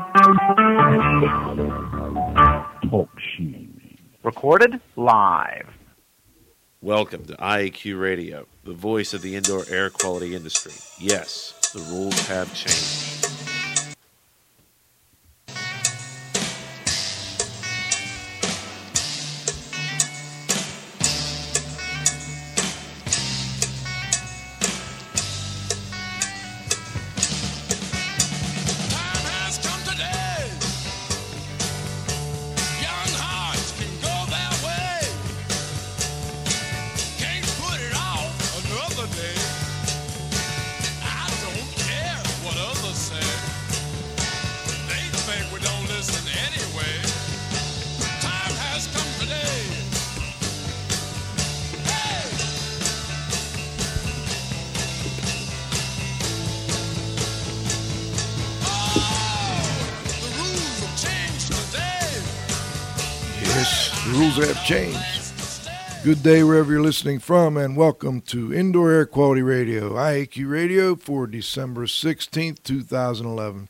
TalkShoe. Recorded live. Welcome to IAQ Radio, the voice of the indoor air quality industry. Yes, the rules have changed. Good day wherever you're listening from, and welcome to Indoor Air Quality Radio, IAQ Radio, for December 16th, 2011.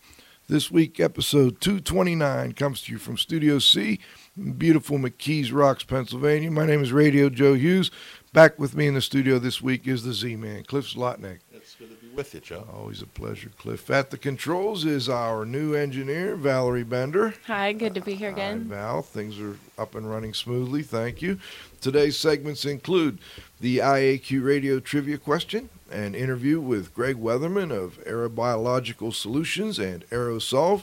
This week, episode 229 comes to you from Studio C in beautiful McKees Rocks, Pennsylvania. My name is Radio Joe Hughes. Back with me in the studio this week is the Z-Man, Cliff Zlotnick. It's good to be with you, Joe. Always a pleasure, Cliff. At the controls is our new engineer, Valerie Bender. Hi, good to be here again. Hi, Val. Things are up and running smoothly, thank you. Today's segments include the IAQ Radio Trivia Question, an interview with Greg Weatherman of Aerobiological Solutions and Aerosolve.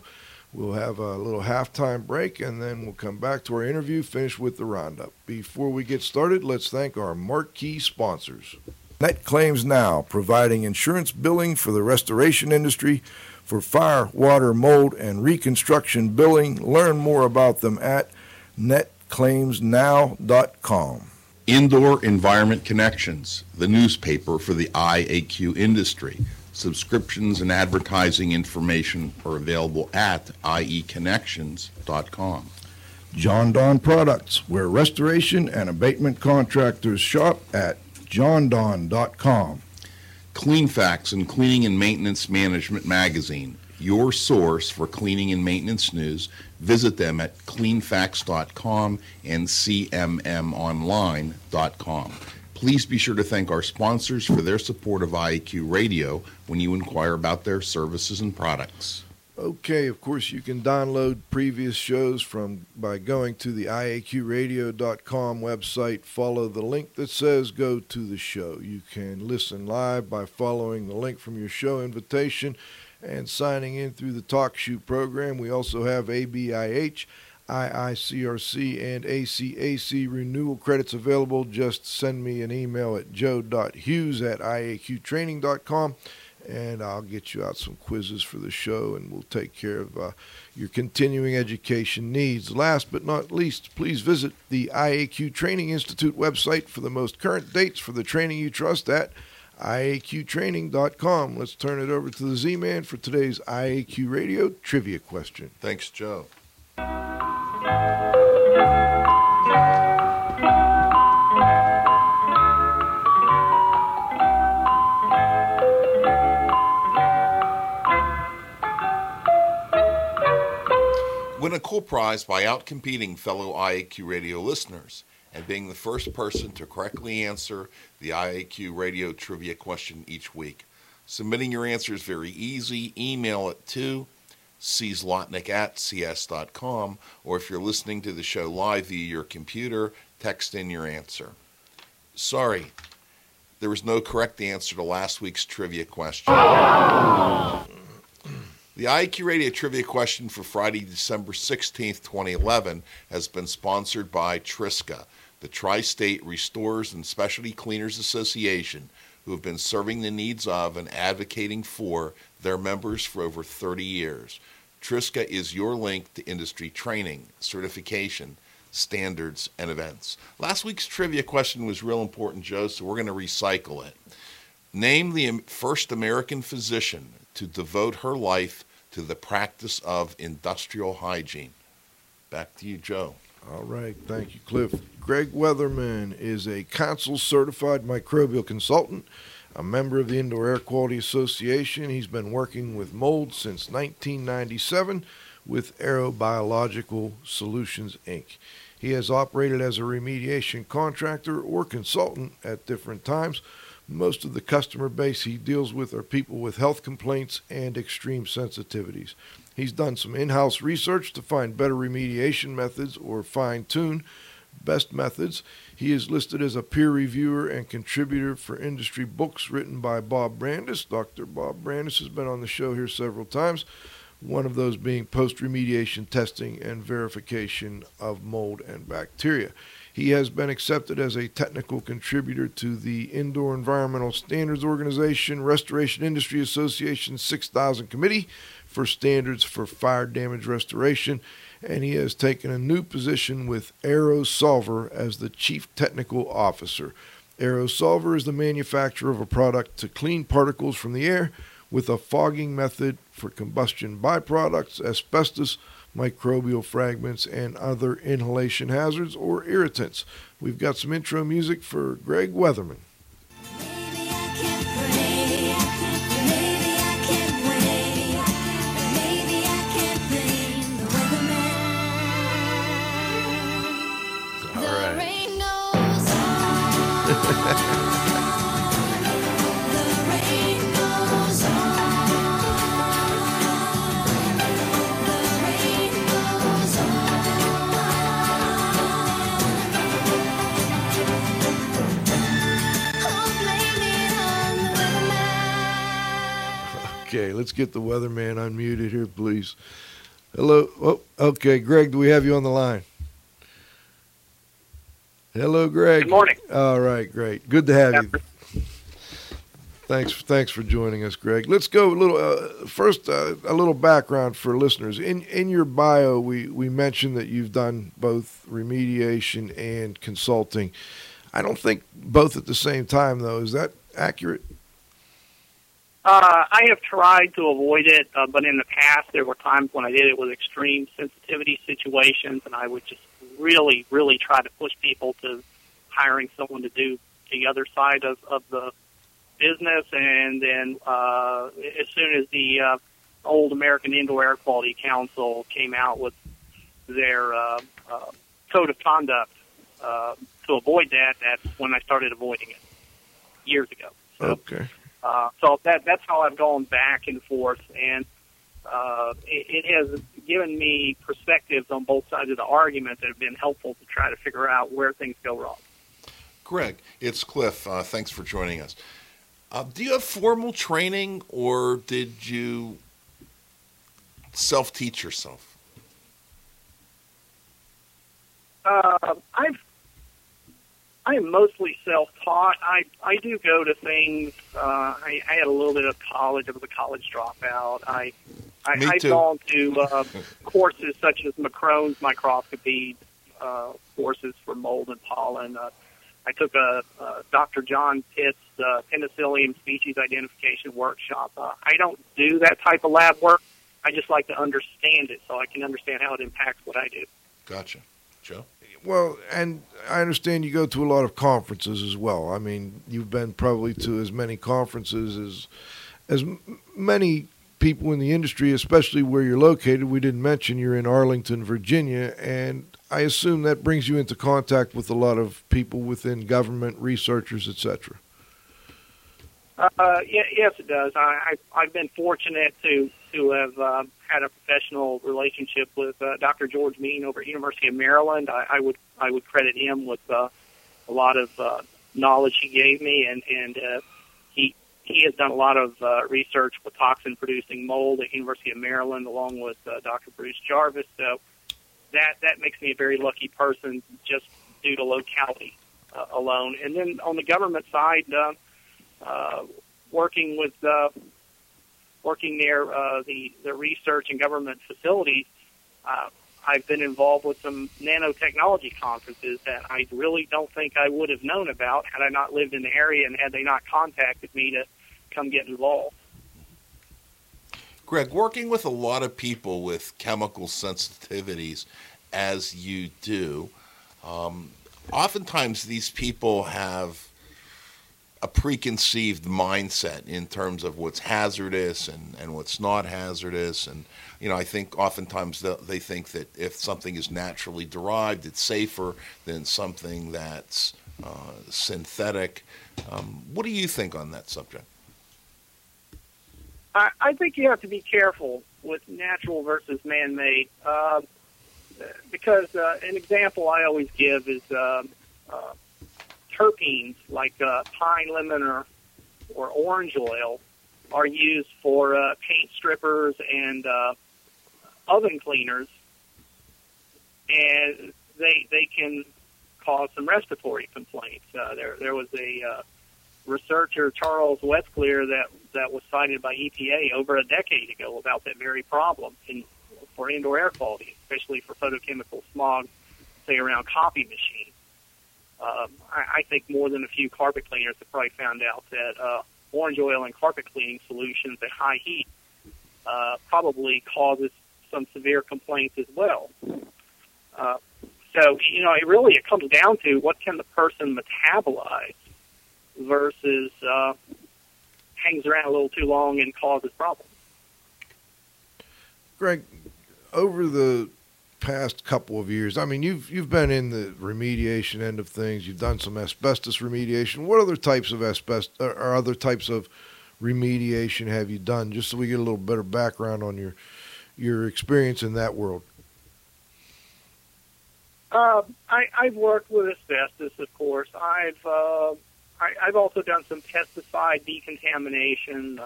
We'll have a little halftime break, and then we'll come back to our interview, finish with the roundup. Before we get started, let's thank our marquee sponsors. Net Claims Now, providing insurance billing for the restoration industry for fire, water, mold, and reconstruction billing. Learn more about them at netclaimsnow.com. Indoor Environment Connections, the newspaper for the IAQ industry. Subscriptions and advertising information are available at ieconnections.com. Jon-Don Products, where restoration and abatement contractors shop at Jon-Don.com. CleanFax and Cleaning and Maintenance Management Magazine, your source for cleaning and maintenance news. Visit them at CleanFax.com and CMMOnline.com. Please be sure to thank our sponsors for their support of IAQ Radio when you inquire about their services and products. Okay, of course, you can download previous shows by going to the iaqradio.com website. Follow the link that says go to the show. You can listen live by following the link from your show invitation and signing in through the TalkShoe program. We also have ABIH, IICRC, and ACAC renewal credits available. Just send me an email at joe.hughes@iaqtraining.com. And I'll get you out some quizzes for the show, and we'll take care of your continuing education needs. Last but not least, please visit the IAQ Training Institute website for the most current dates for the training you trust at iaqtraining.com. Let's turn it over to the Z-Man for today's IAQ Radio Trivia Question. Thanks, Joe. Win a cool prize by outcompeting fellow IAQ Radio listeners and being the first person to correctly answer the IAQ Radio Trivia Question each week. Submitting your answer is very easy. Email it to czlotnick@cs.com, or if you're listening to the show live via your computer, text in your answer. Sorry, there was no correct answer to last week's trivia question. Oh. The IAQ Radio Trivia Question for Friday, December 16th, 2011, has been sponsored by Triska, the Tri-State Restorers and Specialty Cleaners Association, who have been serving the needs of and advocating for their members for over 30 years. Triska is your link to industry training, certification, standards, and events. Last week's trivia question was real important, Joe, so we're going to recycle it. Name the first American physician to devote her life to the practice of industrial hygiene. Back to you, Joe. All right. Thank you, Cliff. Greg Weatherman is a council-certified microbial consultant, a member of the Indoor Air Quality Association. He's been working with mold since 1997, with Aerobiological Solutions, Inc. He has operated as a remediation contractor or consultant at different times. Most of the customer base he deals with are people with health complaints and extreme sensitivities. He's done some in-house research to find better remediation methods or fine-tune best methods. He is listed as a peer reviewer and contributor for industry books written by Bob Brandis. Dr. Bob Brandis has been on the show here several times, one of those being Post-Remediation Testing and Verification of Mold and Bacteria. He has been accepted as a technical contributor to the Indoor Environmental Standards Organization Restoration Industry Association 6000 Committee for Standards for Fire Damage Restoration, and he has taken a new position with AeroSolver as the Chief Technical Officer. AeroSolver is the manufacturer of a product to clean particles from the air with a fogging method for combustion byproducts, asbestos, microbial fragments, and other inhalation hazards or irritants. We've got some intro music for Greg Weatherman. Okay, let's get the weatherman unmuted here, please. Hello. Oh, okay, Greg, do we have you on the line? Hello, Greg. Good morning. All right, great. Good to have you. Thanks for joining us, Greg. Let's go a little a little background for listeners. In your bio, we mentioned that you've done both remediation and consulting. I don't think both at the same time, though. Is that accurate? I have tried to avoid it, but in the past there were times when I did it with extreme sensitivity situations, and I would just really, really try to push people to hiring someone to do the other side of the business. And then as soon as the old American Indoor Air Quality Council came out with their code of conduct to avoid that, that's when I started avoiding it years ago. So, okay. So that's how I've gone back and forth, and it has given me perspectives on both sides of the argument that have been helpful to try to figure out where things go wrong. Greg, it's Cliff. Thanks for joining us. Do you have formal training, or did you self-teach yourself? I am mostly self-taught. I do go to things. I had a little bit of college. I was a college dropout. I've gone to courses such as McCrone's microscopy courses for mold and pollen. I took a Dr. John Pitt's penicillium species identification workshop. I don't do that type of lab work. I just like to understand it so I can understand how it impacts what I do. Gotcha. Joe? Well, and I understand you go to a lot of conferences as well. I mean, you've been probably to as many conferences as many people in the industry, especially where you're located. We didn't mention you're in Arlington, Virginia, and I assume that brings you into contact with a lot of people within government, researchers, et cetera. Yes, it does. I've been fortunate to have had a professional relationship with Dr. George Mean over at University of Maryland. I would credit him with a lot of knowledge he gave me, and he has done a lot of research with toxin-producing mold at University of Maryland, along with Dr. Bruce Jarvis. So that makes me a very lucky person just due to locality alone. And then on the government side, working near the research and government facilities, I've been involved with some nanotechnology conferences that I really don't think I would have known about had I not lived in the area and had they not contacted me to come get involved. Greg, working with a lot of people with chemical sensitivities as you do, oftentimes these people have a preconceived mindset in terms of what's hazardous and what's not hazardous. And, you know, I think oftentimes they think that if something is naturally derived, it's safer than something that's synthetic. What do you think on that subject? I think you have to be careful with natural versus man-made, because an example I always give is terpenes like pine lemon or orange oil are used for paint strippers and oven cleaners, and they can cause some respiratory complaints. There was a researcher, Charles Westclear, that was cited by EPA over a decade ago about that very problem for indoor air quality, especially for photochemical smog, say around copy machines. I think more than a few carpet cleaners have probably found out that orange oil and carpet cleaning solutions at high heat probably causes some severe complaints as well. So, you know, it comes down to what can the person metabolize versus hangs around a little too long and causes problems. Greg, over the past couple of years, I mean, you've been in the remediation end of things. You've done some asbestos remediation. What other types of asbestos or other types of remediation have you done? Just so we get a little better background on your experience in that world. I've worked with asbestos, of course. I've also done some pesticide decontamination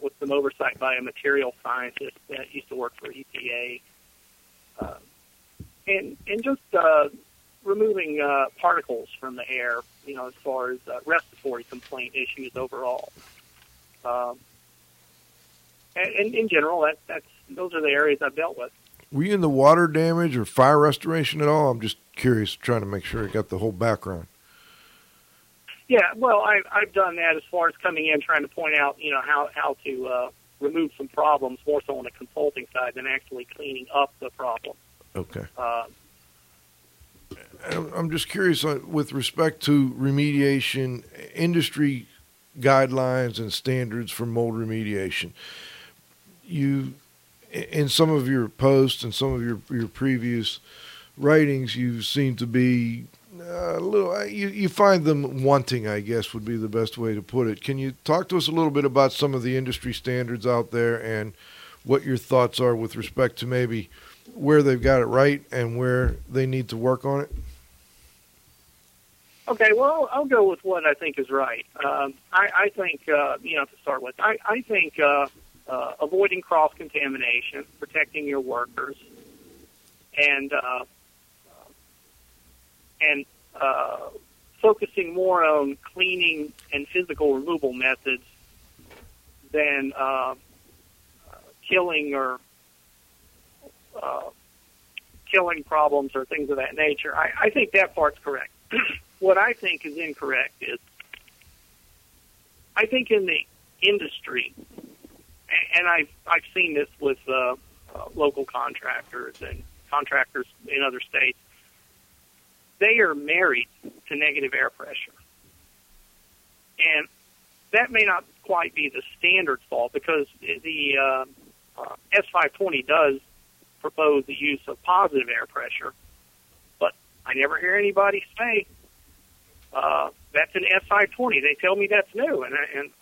with some oversight by a material scientist that used to work for EPA. And just removing particles from the air, you know, as far as respiratory complaint issues overall. And in general, those are the areas I've dealt with. Were you in the water damage or fire restoration at all? I'm just curious, trying to make sure I got the whole background. Yeah, well, I've done that as far as coming in, trying to point out, you know, how to remove some problems, more so on the consulting side than actually cleaning up the problem. Okay. I'm just curious with respect to remediation, industry guidelines and standards for mold remediation. You, in some of your posts and some of your previous writings, you seem to be you find them wanting, I guess, would be the best way to put it. Can you talk to us a little bit about some of the industry standards out there and what your thoughts are with respect to maybe where they've got it right and where they need to work on it? Okay, well, I'll go with what I think is right. I think, you know, to start with, I think avoiding cross-contamination, protecting your workers, and focusing more on cleaning and physical removal methods than killing problems or things of that nature. I think that part's correct. What I think is incorrect is, I think in the industry, and I've seen this with local contractors and contractors in other states, they are married to negative air pressure. And that may not quite be the standard fault because the S520 does propose the use of positive air pressure, but I never hear anybody say, that's an S520. They tell me that's new, and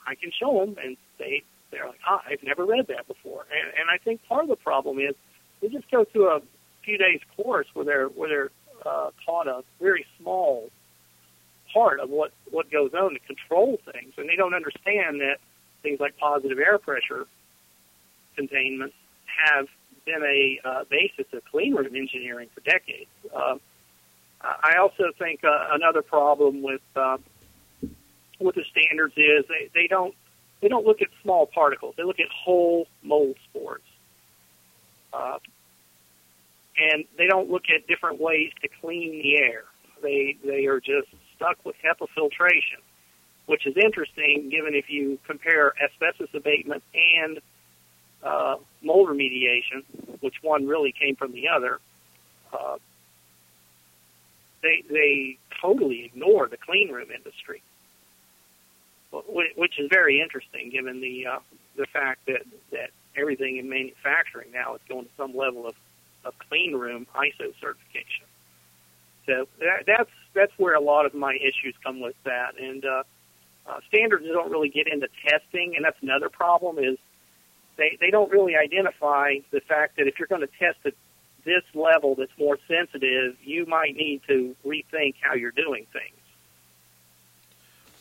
I can show them, and they're like, I've never read that before. And I think part of the problem is they just go through a few days course where they're taught a very small part of what goes on to control things, and they don't understand that things like positive air pressure containment have been a basis of clean room engineering for decades. I also think another problem with the standards is they don't look at small particles; they look at whole mold spores. And they don't look at different ways to clean the air. They are just stuck with HEPA filtration, which is interesting given if you compare asbestos abatement and mold remediation, which one really came from the other. They totally ignore the clean room industry. which is very interesting given the fact that everything in manufacturing now is going to some level of clean room ISO certification. So that's where a lot of my issues come with that. And standards don't really get into testing, and that's another problem is they don't really identify the fact that if you're going to test at this level that's more sensitive, you might need to rethink how you're doing things.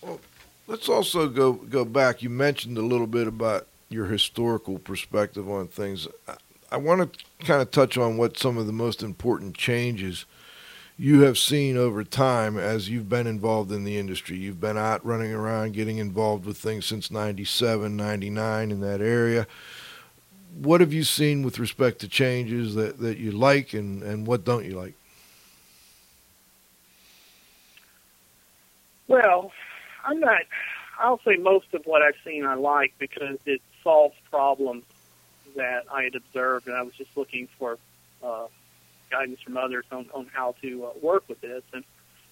Well, let's also go back. You mentioned a little bit about your historical perspective on things. I want to kind of touch on what some of the most important changes you have seen over time as you've been involved in the industry. You've been out running around, getting involved with things since 97, 99 in that area. What have you seen with respect to changes that you like and what don't you like? Well, I'll say most of what I've seen I like because it solves problems that I had observed, and I was just looking for guidance from others on how to work with this, and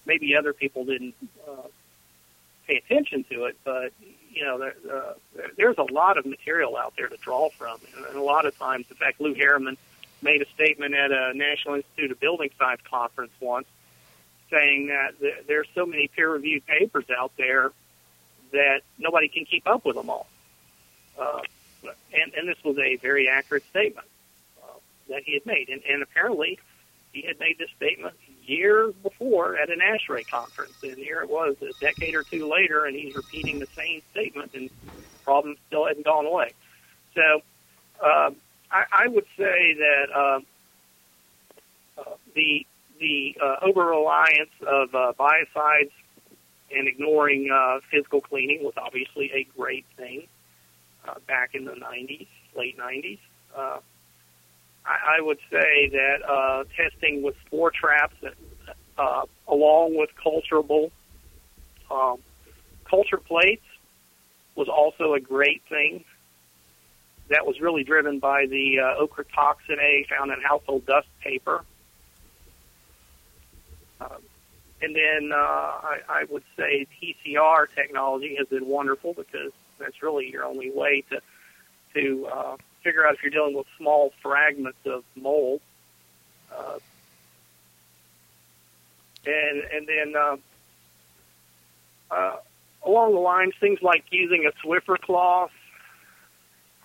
maybe other people didn't pay attention to it, but you know, there's a lot of material out there to draw from, and a lot of times, in fact, Lou Harriman made a statement at a National Institute of Building Science conference once saying that there's so many peer-reviewed papers out there that nobody can keep up with them all. And this was a very accurate statement that he had made. And apparently he had made this statement years before at an ASHRAE conference. And here it was a decade or two later, and he's repeating the same statement, and the problem still hadn't gone away. So I would say that the over-reliance of biocides and ignoring physical cleaning was obviously a great thing back in the 90s, late 90s. I would say that testing with spore traps along with culture plates was also a great thing. That was really driven by the ochratoxin A found in household dust paper. And then I would say PCR technology has been wonderful because that's really your only way to figure out if you're dealing with small fragments of mold. And then along the lines, things like using a Swiffer cloth.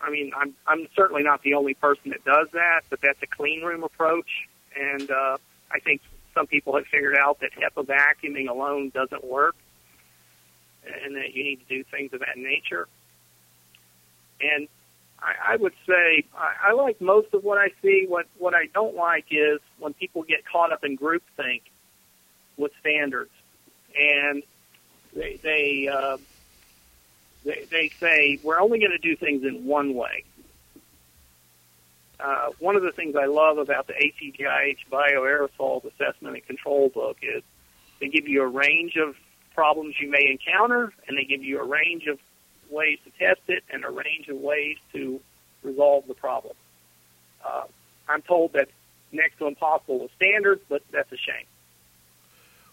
I mean, I'm certainly not the only person that does that, but that's a clean room approach, and I think some people have figured out that HEPA vacuuming alone doesn't work and that you need to do things of that nature. And I would say I like most of what I see. What I don't like is when people get caught up in groupthink with standards and they say, we're only going to do things in one way. One of the things I love about the ACAC Bioaerosols Assessment and Control Book is they give you a range of problems you may encounter, and they give you a range of ways to test it and a range of ways to resolve the problem. I'm told that's next to impossible with standards, but that's a shame.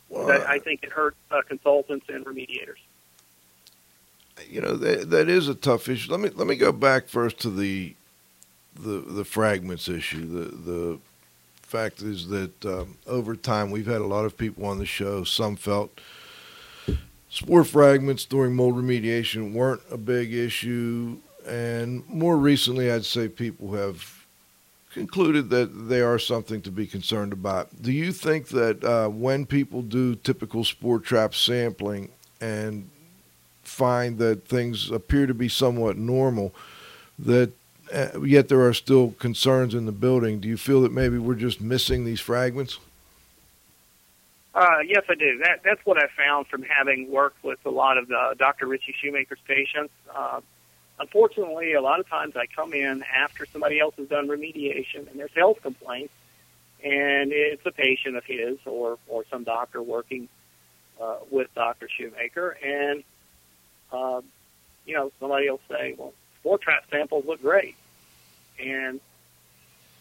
Well, I think it hurts consultants and remediators. You know, that is a tough issue. Let me go back first to the fragments issue. The fact is that over time we've had a lot of people on the show. Some felt spore fragments during mold remediation weren't a big issue, and more recently I'd say people have concluded that they are something to be concerned about. Do you think that when people do typical spore trap sampling and find that things appear to be somewhat normal, that yet there are still concerns in the building, do you feel that maybe we're just missing these fragments? Yes, I do. That's what I found from having worked with a lot of the Dr. Ritchie Shoemaker's patients. Unfortunately, a lot of times I come in after somebody else has done remediation and there's health complaints, and it's a patient of his or some doctor working with Dr. Shoemaker, and you know, somebody will say, well, spore trap samples look great, and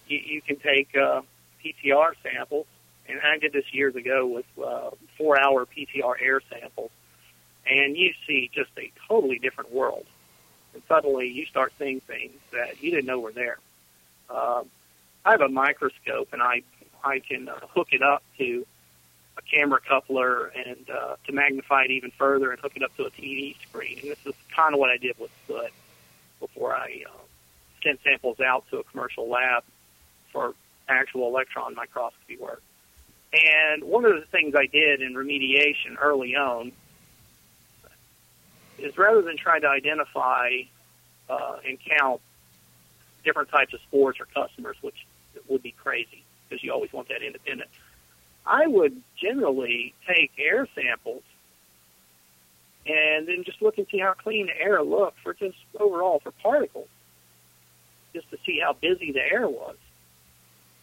you can take PCR samples, and I did this years ago with 4-hour PCR air samples, and you see just a totally different world. And suddenly you start seeing things that you didn't know were there. I have a microscope, and I can hook it up to a camera coupler and to magnify it even further and hook it up to a TV screen. And this is kind of what I did with soot before I sent samples out to a commercial lab for actual electron microscopy work. And one of the things I did in remediation early on is rather than try to identify and count different types of spores or customers, which would be crazy because you always want that independent, I would generally take air samples and then just look and see how clean the air looked for just overall for particles, just to see how busy the air was.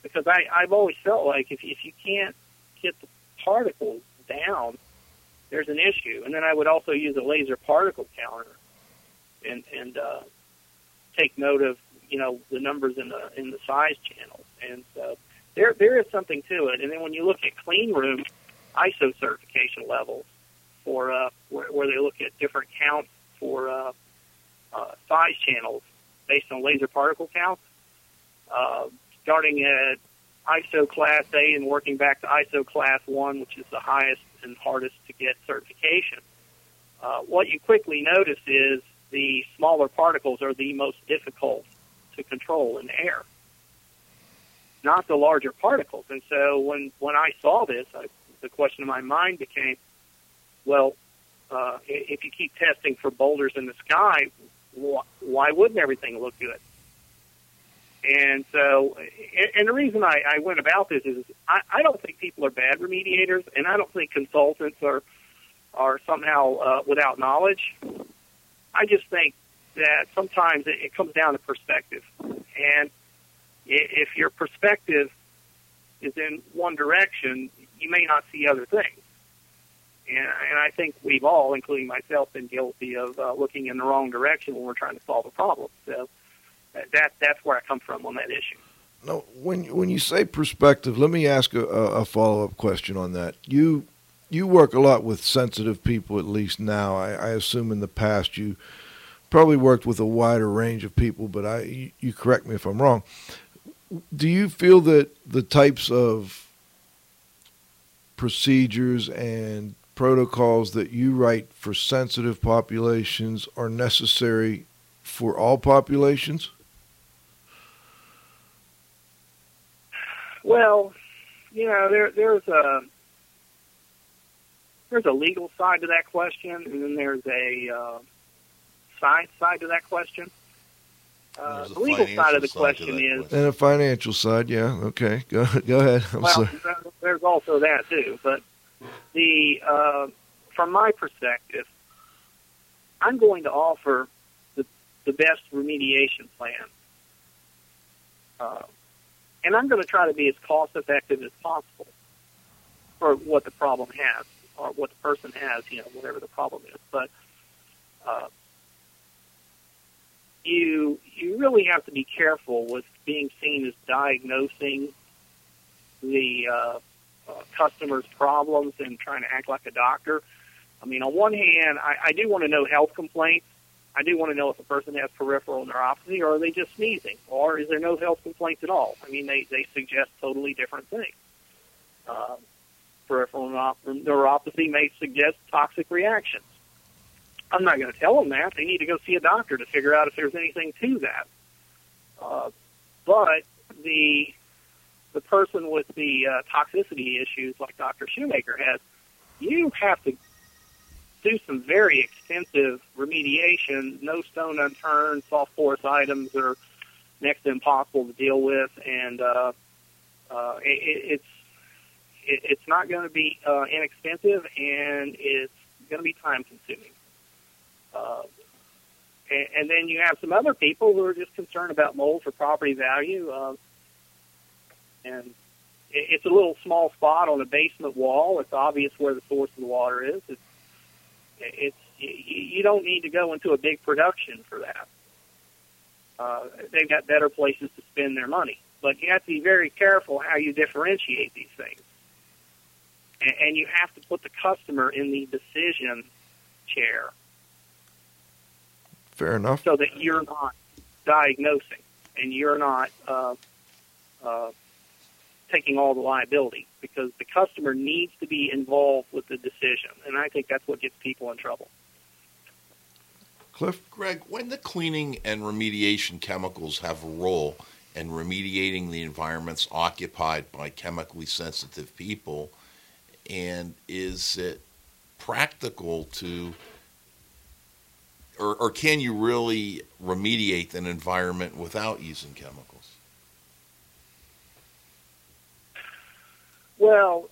Because I've always felt like if you can't get the particles down, there's an issue. And then I would also use a laser particle counter and take note of, you know, the numbers in the size channel. And so there is something to it. And then when you look at clean room ISO certification levels for where they look at different counts for size channels based on laser particle counts, starting at ISO Class A and working back to ISO Class 1, which is the highest and hardest to get certification. What you quickly notice is the smaller particles are the most difficult to control in air, not the larger particles. And so when I saw this, the question in my mind became, well, if you keep testing for boulders in the sky, why wouldn't everything look good? And so, and the reason I went about this is I don't think people are bad remediators, and I don't think consultants are somehow without knowledge. I just think that sometimes it comes down to perspective. And if your perspective is in one direction, you may not see other things. And I think we've all, including myself, been guilty of looking in the wrong direction when we're trying to solve a problem. So that's where I come from on that issue. No, when you say perspective, let me ask a follow-up question on that. You work a lot with sensitive people, at least now. I assume in the past you probably worked with a wider range of people, but you correct me if I'm wrong. Do you feel that the types of procedures and protocols that you write for sensitive populations are necessary for all populations? Well, you know, there's a legal side to that question, and then there's a science side to that question. The legal side of the question is... And a financial side, yeah. Okay, go ahead. Well, there's also that, too. But from my perspective, I'm going to offer the best remediation plan. And I'm going to try to be as cost-effective as possible for what the problem has, or what the person has, you know, whatever the problem is. But you really have to be careful with being seen as diagnosing the customer's problems and trying to act like a doctor. I mean, on one hand, I do want to know health complaints. I do want to know if a person has peripheral neuropathy, or are they just sneezing, or is there no health complaints at all? I mean, they suggest totally different things. Peripheral neuropathy may suggest toxic reactions. I'm not going to tell them that. They need to go see a doctor to figure out if there's anything to that. But the person with the toxicity issues like Dr. Shoemaker has, you have to do some very extensive remediation, no stone unturned, soft porous items are next to impossible to deal with, and it's not going to be inexpensive, and it's going to be time-consuming. And then you have some other people who are just concerned about mold for property value, and it's a little small spot on a basement wall. It's obvious where the source of the water is. It's you don't need to go into a big production for that. They've got better places to spend their money. But you have to be very careful how you differentiate these things. And you have to put the customer in the decision chair. Fair enough. So that you're not diagnosing and you're not taking all the liability, because the customer needs to be involved with the decision, and I think that's what gets people in trouble. Cliff? Greg, when the cleaning and remediation chemicals have a role in remediating the environments occupied by chemically sensitive people, and is it practical to, or can you really remediate an environment without using chemicals? Well,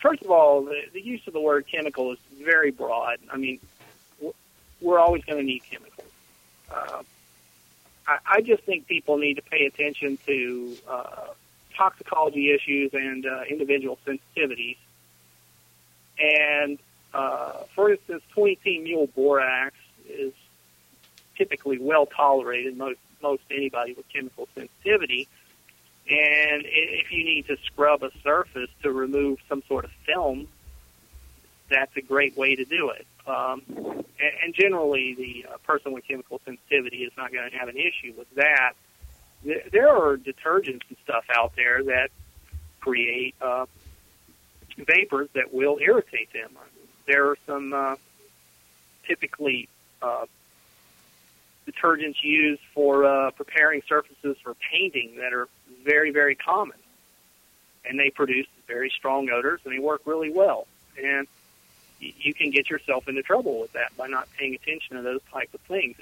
first of all, the use of the word chemical is very broad. I mean, we're always going to need chemicals. I just think people need to pay attention to toxicology issues and individual sensitivities. And, for instance, 20-T mule borax is typically well tolerated, most anybody with chemical sensitivity. And if you need to scrub a surface to remove some sort of film, that's a great way to do it. And generally, the person with chemical sensitivity is not going to have an issue with that. There are detergents and stuff out there that create vapors that will irritate them. There are some typically detergents used for preparing surfaces for painting that are very, very common, and they produce very strong odors, and they work really well. And you can get yourself into trouble with that by not paying attention to those type of things.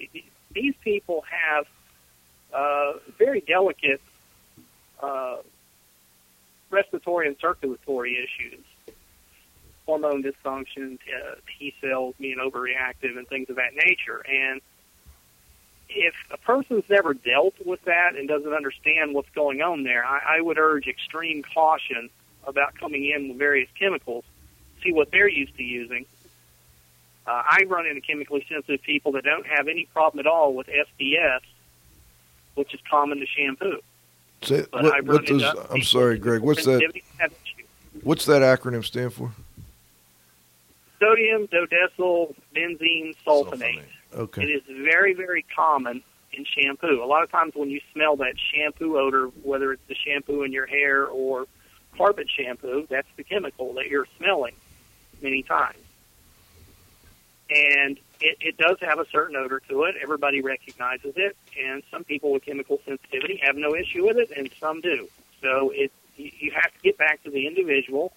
These people have very delicate respiratory and circulatory issues, hormone dysfunction, T cells being overreactive, and things of that nature. And if a person's never dealt with that and doesn't understand what's going on there, I would urge extreme caution about coming in with various chemicals, see what they're used to using. I run into chemically sensitive people that don't have any problem at all with SDS, which is common to shampoo. Say, I'm sorry, Greg, what's that? What's that acronym stand for? Sodium dodecyl benzene sulfonate. Okay. It is very, very common in shampoo. A lot of times when you smell that shampoo odor, whether it's the shampoo in your hair or carpet shampoo, that's the chemical that you're smelling many times. And it does have a certain odor to it. Everybody recognizes it, and some people with chemical sensitivity have no issue with it, and some do. So you have to get back to the individual,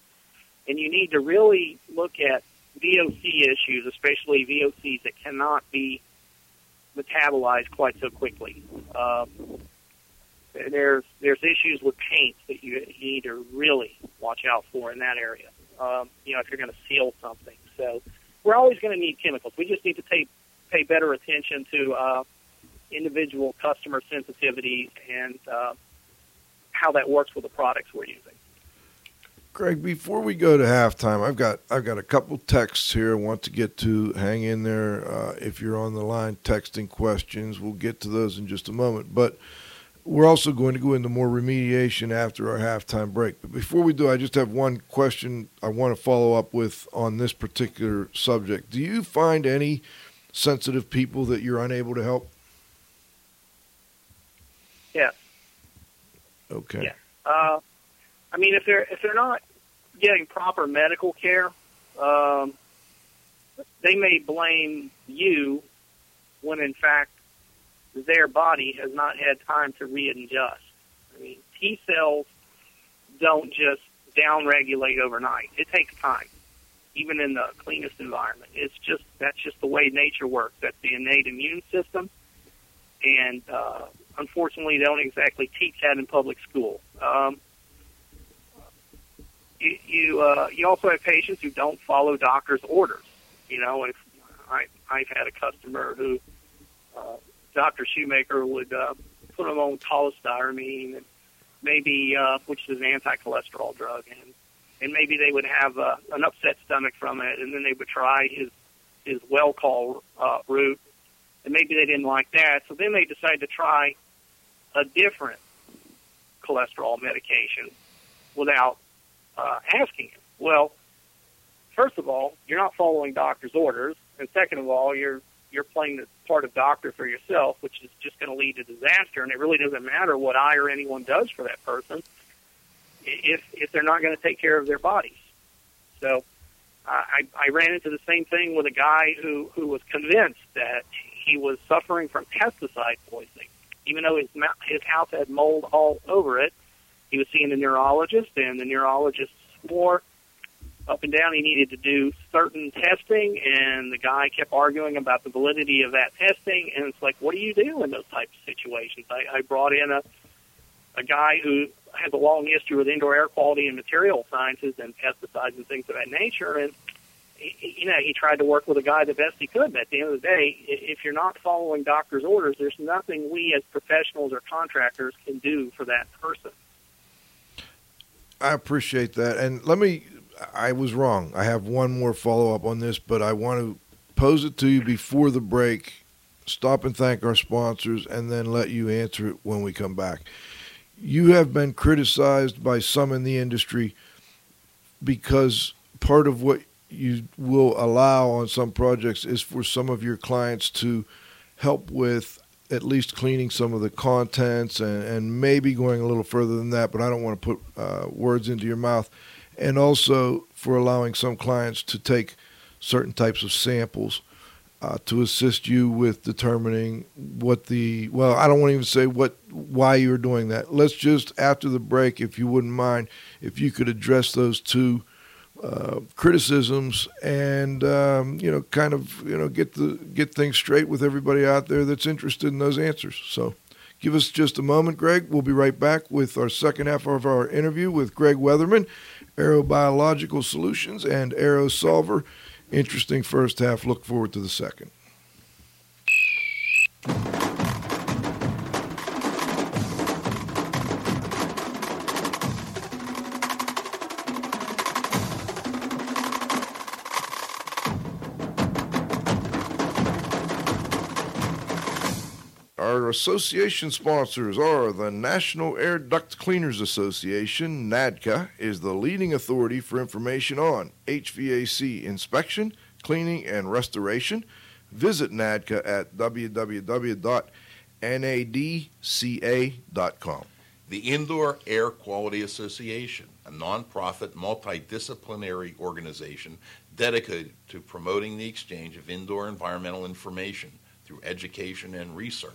and you need to really look at VOC issues, especially VOCs that cannot be metabolized quite so quickly. There's issues with paints that you need to really watch out for in that area. If you're going to seal something, so we're always going to need chemicals. We just need to pay better attention to individual customer sensitivity and how that works with the products we're using. Greg, before we go to halftime, I've got a couple texts here I want to get to. Hang in there if you're on the line texting questions. We'll get to those in just a moment. But we're also going to go into more remediation after our halftime break. But before we do, I just have one question I want to follow up with on this particular subject. Do you find any sensitive people that you're unable to help? Yeah. Okay. Yeah. I mean, if they're not getting proper medical care, they may blame you when, in fact, their body has not had time to readjust. I mean, T cells don't just downregulate overnight. It takes time, even in the cleanest environment. That's just the way nature works. That's the innate immune system, and unfortunately, they don't exactly teach that in public school. You also have patients who don't follow doctor's orders. You know, if I've had a customer who Dr. Shoemaker would put them on cholestyramine, and maybe which is an anti-cholesterol drug, and maybe they would have an upset stomach from it, and then they would try his well-call route, and maybe they didn't like that, so then they decided to try a different cholesterol medication without asking him. Well, first of all, you're not following doctor's orders, and second of all, you're playing the part of doctor for yourself, which is just going to lead to disaster, and it really doesn't matter what I or anyone does for that person if they're not going to take care of their bodies. So I ran into the same thing with a guy who was convinced that he was suffering from pesticide poisoning. Even though his house had mold all over it, he was seeing a neurologist, and the neurologist swore up and down he needed to do certain testing, and the guy kept arguing about the validity of that testing, and it's like, what do you do in those types of situations? I brought in a guy who has a long history with indoor air quality and material sciences and pesticides and things of that nature, and he tried to work with a guy the best he could, but at the end of the day, if you're not following doctor's orders, there's nothing we as professionals or contractors can do for that person. I appreciate that, and I was wrong. I have one more follow-up on this, but I want to pose it to you before the break, stop and thank our sponsors, and then let you answer it when we come back. You have been criticized by some in the industry because part of what you will allow on some projects is for some of your clients to help with at least cleaning some of the contents and maybe going a little further than that, but I don't want to put words into your mouth. And also for allowing some clients to take certain types of samples to assist you with determining what I don't want to even say why you're doing that. Let's just, after the break, if you wouldn't mind, if you could address those two criticisms and, get things straight with everybody out there that's interested in those answers. So give us just a moment, Greg. We'll be right back with our second half of our interview with Greg Weatherman, Aerobiological Solutions and AeroSolver. Interesting first half. Look forward to the second. Our association sponsors are the National Air Duct Cleaners Association. NADCA is the leading authority for information on HVAC inspection, cleaning, and restoration. Visit NADCA at www.nadca.com. The Indoor Air Quality Association, a nonprofit, multidisciplinary organization dedicated to promoting the exchange of indoor environmental information through education and research.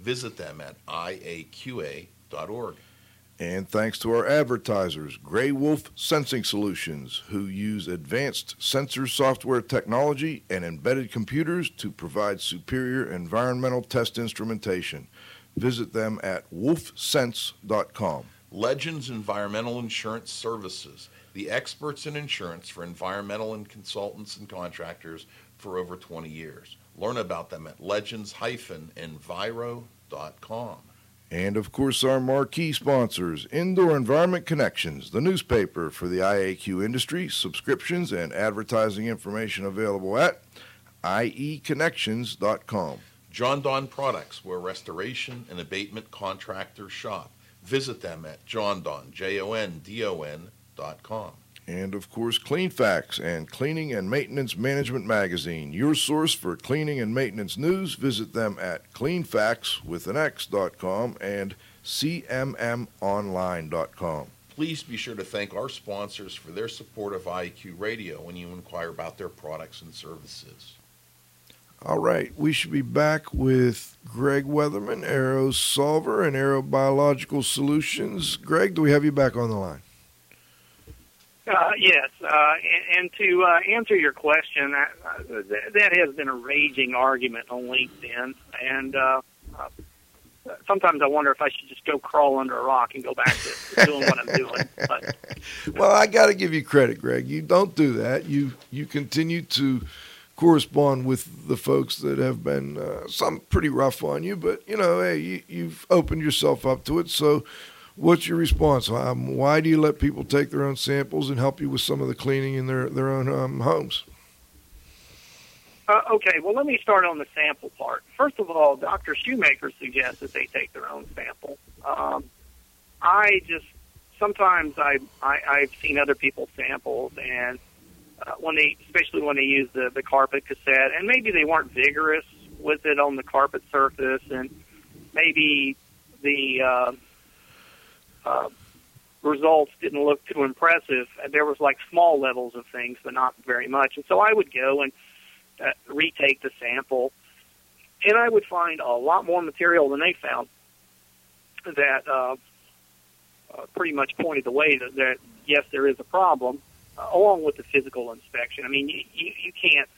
Visit them at iaqa.org. And thanks to our advertisers, Gray Wolf Sensing Solutions, who use advanced sensor software technology and embedded computers to provide superior environmental test instrumentation. Visit them at wolfsense.com. Legends Environmental Insurance Services, the experts in insurance for environmental and consultants and contractors for over 20 years. Learn about them at legends-enviro.com. And, of course, our marquee sponsors, Indoor Environment Connections, the newspaper for the IAQ industry, subscriptions and advertising information available at ieconnections.com. Jon-Don Products, where restoration and abatement contractors shop. Visit them at Jon-Don, jondon.com. And, of course, CleanFax and Cleaning and Maintenance Management Magazine, your source for cleaning and maintenance news. Visit them at cleanfax.com and cmmonline.com. Please be sure to thank our sponsors for their support of IAQ Radio when you inquire about their products and services. All right, we should be back with Greg Weatherman, AeroSolver and Aerobiological Solutions. Greg, do we have you back on the line? Yes, and to answer your question, that has been a raging argument on LinkedIn, and sometimes I wonder if I should just go crawl under a rock and go back to doing what I'm doing. But, well, I got to give you credit, Greg. You don't do that. You continue to correspond with the folks that have been some pretty rough on you, but, you've opened yourself up to it, so what's your response? Why do you let people take their own samples and help you with some of the cleaning in their own homes? Okay, well, let me start on the sample part. First of all, Dr. Shoemaker suggests that they take their own sample. Sometimes I've seen other people's samples, and especially when they use the carpet cassette, and maybe they weren't vigorous with it on the carpet surface, and maybe the results didn't look too impressive. There was like small levels of things, but not very much. And so I would go and retake the sample, and I would find a lot more material than they found that pretty much pointed the way that yes, there is a problem, along with the physical inspection. I mean, you can't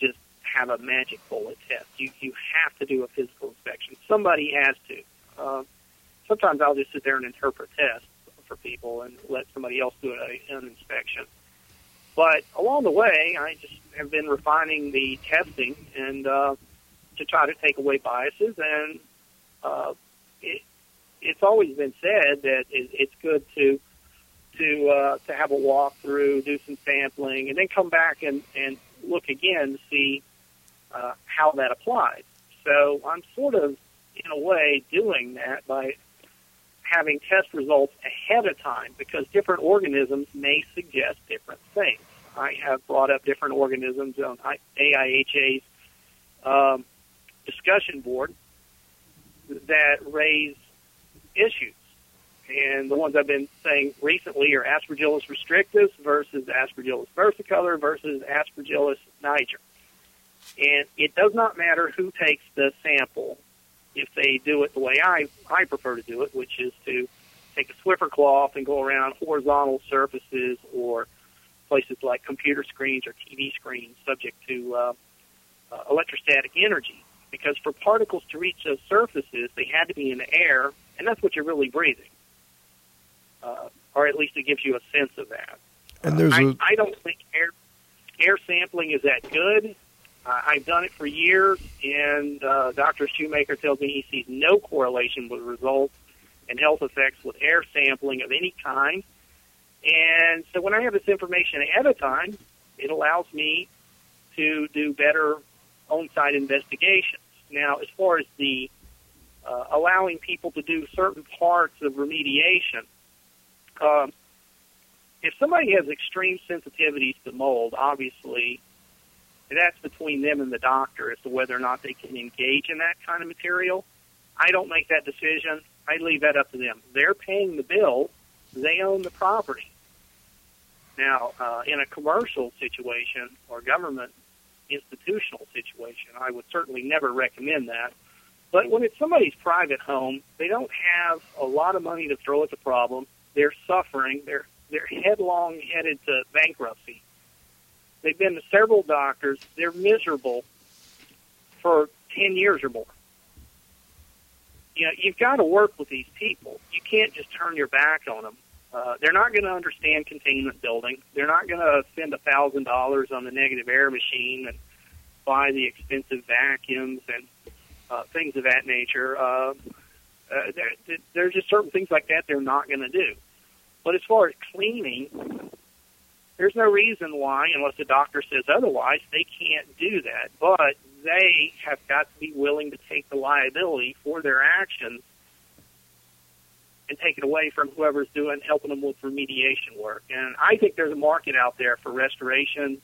just have a magic bullet test. You have to do a physical inspection. Somebody has to. Sometimes I'll just sit there and interpret tests for people and let somebody else do an inspection. But along the way, I just have been refining the testing and to try to take away biases. And it's always been said that it's good to have a walkthrough, do some sampling, and then come back and look again to see how that applies. So I'm sort of, in a way, doing that by having test results ahead of time, because different organisms may suggest different things. I have brought up different organisms on AIHA's discussion board that raise issues. And the ones I've been saying recently are Aspergillus restrictus versus Aspergillus versicolor versus Aspergillus niger. And it does not matter who takes the sample if they do it the way I prefer to do it, which is to take a Swiffer cloth and go around horizontal surfaces or places like computer screens or TV screens subject to electrostatic energy. Because for particles to reach those surfaces, they had to be in the air, and that's what you're really breathing. Or at least it gives you a sense of that. And there's I don't think air sampling is that good. I've done it for years, and Dr. Shoemaker tells me he sees no correlation with results and health effects with air sampling of any kind. And so when I have this information ahead of time, it allows me to do better on-site investigations. Now, as far as the allowing people to do certain parts of remediation, if somebody has extreme sensitivities to mold, obviously, that's between them and the doctor as to whether or not they can engage in that kind of material. I don't make that decision. I leave that up to them. They're paying the bill. They own the property. Now, in a commercial situation or government institutional situation, I would certainly never recommend that. But when it's somebody's private home, they don't have a lot of money to throw at the problem. They're suffering. They're headlong headed to bankruptcy. They've been to several doctors. They're miserable for 10 years or more. You know, you've got to work with these people. You can't just turn your back on them. They're not going to understand containment building. They're not going to spend $1,000 on the negative air machine and buy the expensive vacuums and things of that nature. There's just certain things like that they're not going to do. But as far as cleaning, there's no reason why, unless the doctor says otherwise, they can't do that. But they have got to be willing to take the liability for their actions and take it away from whoever's doing, helping them with remediation work. And I think there's a market out there for restoration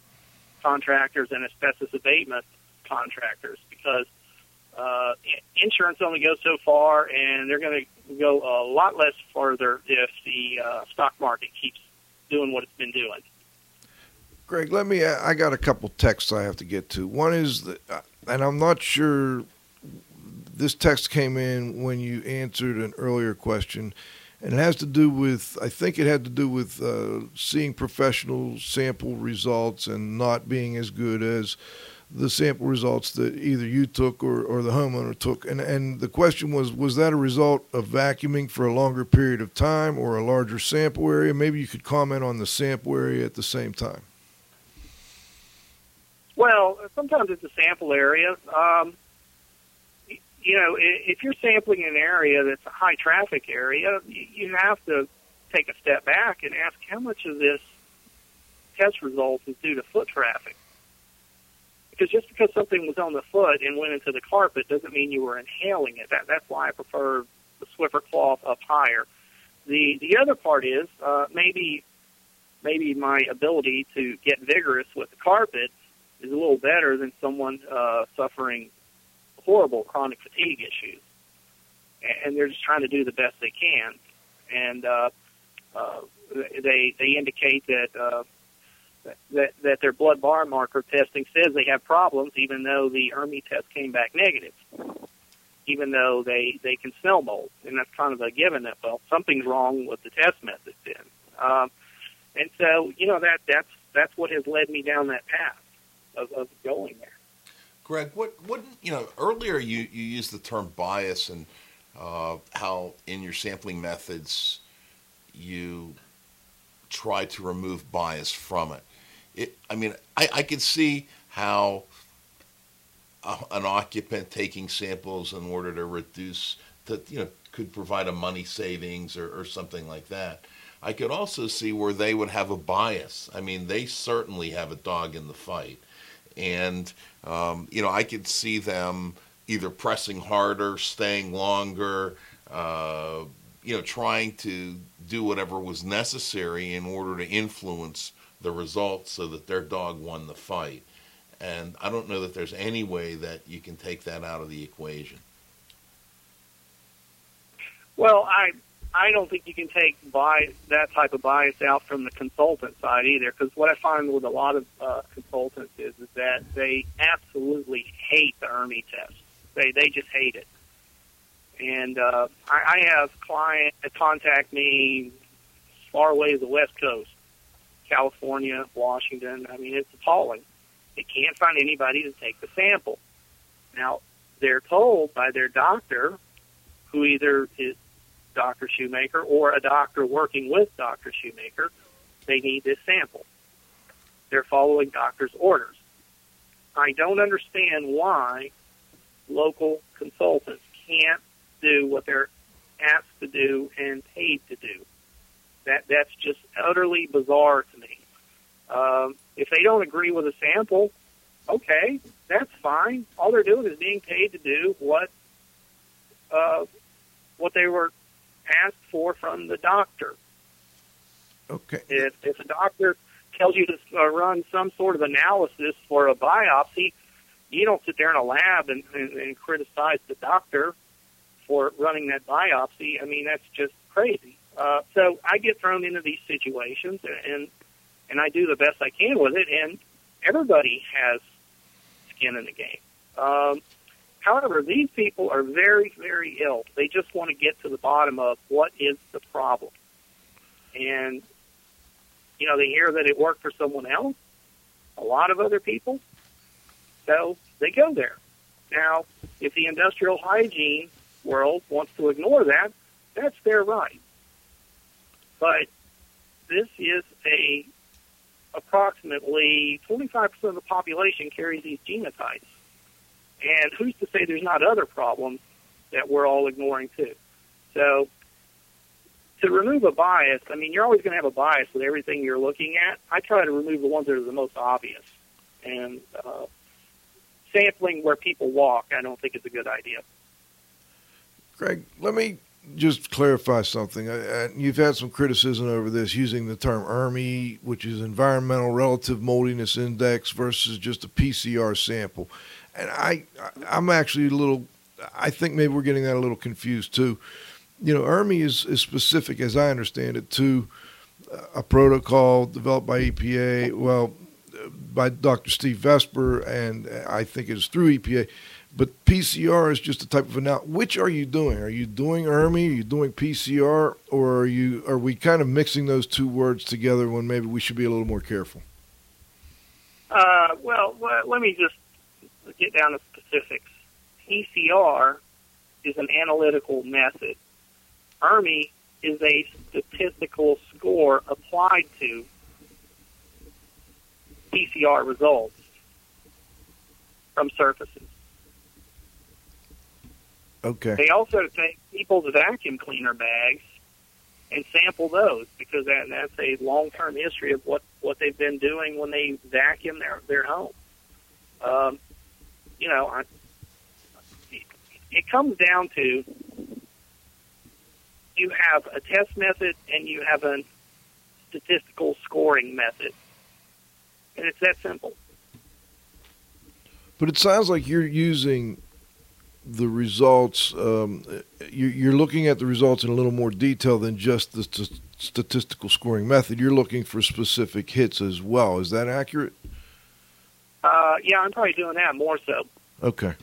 contractors and asbestos abatement contractors, because insurance only goes so far, and they're going to go a lot less further if the stock market keeps doing what it's been doing. Greg, I got a couple texts I have to get to. One is that, and I'm not sure, this text came in when you answered an earlier question, and it has to do with, I think it had to do with seeing professional sample results and not being as good as the sample results that either you took or the homeowner took. And the question was that a result of vacuuming for a longer period of time or a larger sample area? Maybe you could comment on the sample area at the same time. Well, sometimes it's a sample area. You know, if you're sampling an area that's a high traffic area, you have to take a step back and ask how much of this test result is due to foot traffic. Because just because something was on the foot and went into the carpet doesn't mean you were inhaling it. That's why I prefer the Swiffer cloth up higher. The other part is maybe maybe my ability to get vigorous with the carpet is a little better than someone suffering horrible chronic fatigue issues. And they're just trying to do the best they can. And they indicate that, that their blood biomarker testing says they have problems, even though the ERMI test came back negative, even though they can smell mold. And that's kind of a given that, well, something's wrong with the test method then. And so, you know, that's what has led me down that path of going there. Greg, what you know, earlier you used the term bias and how in your sampling methods you try to remove bias from it. I mean, I could see how an occupant taking samples in order to reduce, could provide a money savings or something like that. I could also see where they would have a bias. I mean, they certainly have a dog in the fight. And, I could see them either pressing harder, staying longer, trying to do whatever was necessary in order to influence the results so that their dog won the fight. And I don't know that there's any way that you can take that out of the equation. Well, I don't think you can take that type of bias out from the consultant side either, because what I find with a lot of consultants is that they absolutely hate the ERMI test. They just hate it. And I have clients that contact me far away as the West Coast, California, Washington. I mean, it's appalling. They can't find anybody to take the sample. Now, they're told by their doctor, who either is Dr. Shoemaker or a doctor working with Dr. Shoemaker, they need this sample. They're following doctor's orders. I don't understand why local consultants can't do what they're asked to do and paid to do. That's just utterly bizarre to me. If they don't agree with a sample, okay, that's fine. All they're doing is being paid to do what they were asked for from the doctor. Okay. If a doctor tells you to run some sort of analysis for a biopsy, you don't sit there in a lab and criticize the doctor for running that biopsy. I mean, that's just crazy. So I get thrown into these situations, and I do the best I can with it, and everybody has skin in the game. However, these people are very, very ill. They just want to get to the bottom of what is the problem. And, you know, they hear that it worked for someone else, a lot of other people, so they go there. Now, if the industrial hygiene world wants to ignore that, that's their right. But this is approximately 25% of the population carries these genotypes. And who's to say there's not other problems that we're all ignoring, too? So to remove a bias, I mean, you're always going to have a bias with everything you're looking at. I try to remove the ones that are the most obvious. And sampling where people walk, I don't think it's a good idea. Greg, let me just clarify something. You've had some criticism over this, using the term ERMI, which is Environmental Relative Moldiness Index, versus just a PCR sample. And I'm actually I think maybe we're getting that a little confused too. You know, ERMI is specific, as I understand it, to a protocol developed by EPA, by Dr. Steve Vesper, and I think it's through EPA. But PCR is just a type of analysis. Which are you doing? Are you doing ERMI? Are you doing PCR? Or are we kind of mixing those two words together when maybe we should be a little more careful? Well, let me just get down to specifics. PCR is an analytical method. ERMI is a statistical score applied to PCR results from surfaces. Okay. They also take people's vacuum cleaner bags and sample those, because that's a long-term history of what they've been doing when they vacuum their home. It comes down to, you have a test method and you have an statistical scoring method. And it's that simple. But it sounds like you're using the results, you're looking at the results in a little more detail than just the statistical scoring method. You're looking for specific hits as well. Is that accurate? Yeah, I'm probably doing that more so. Okay.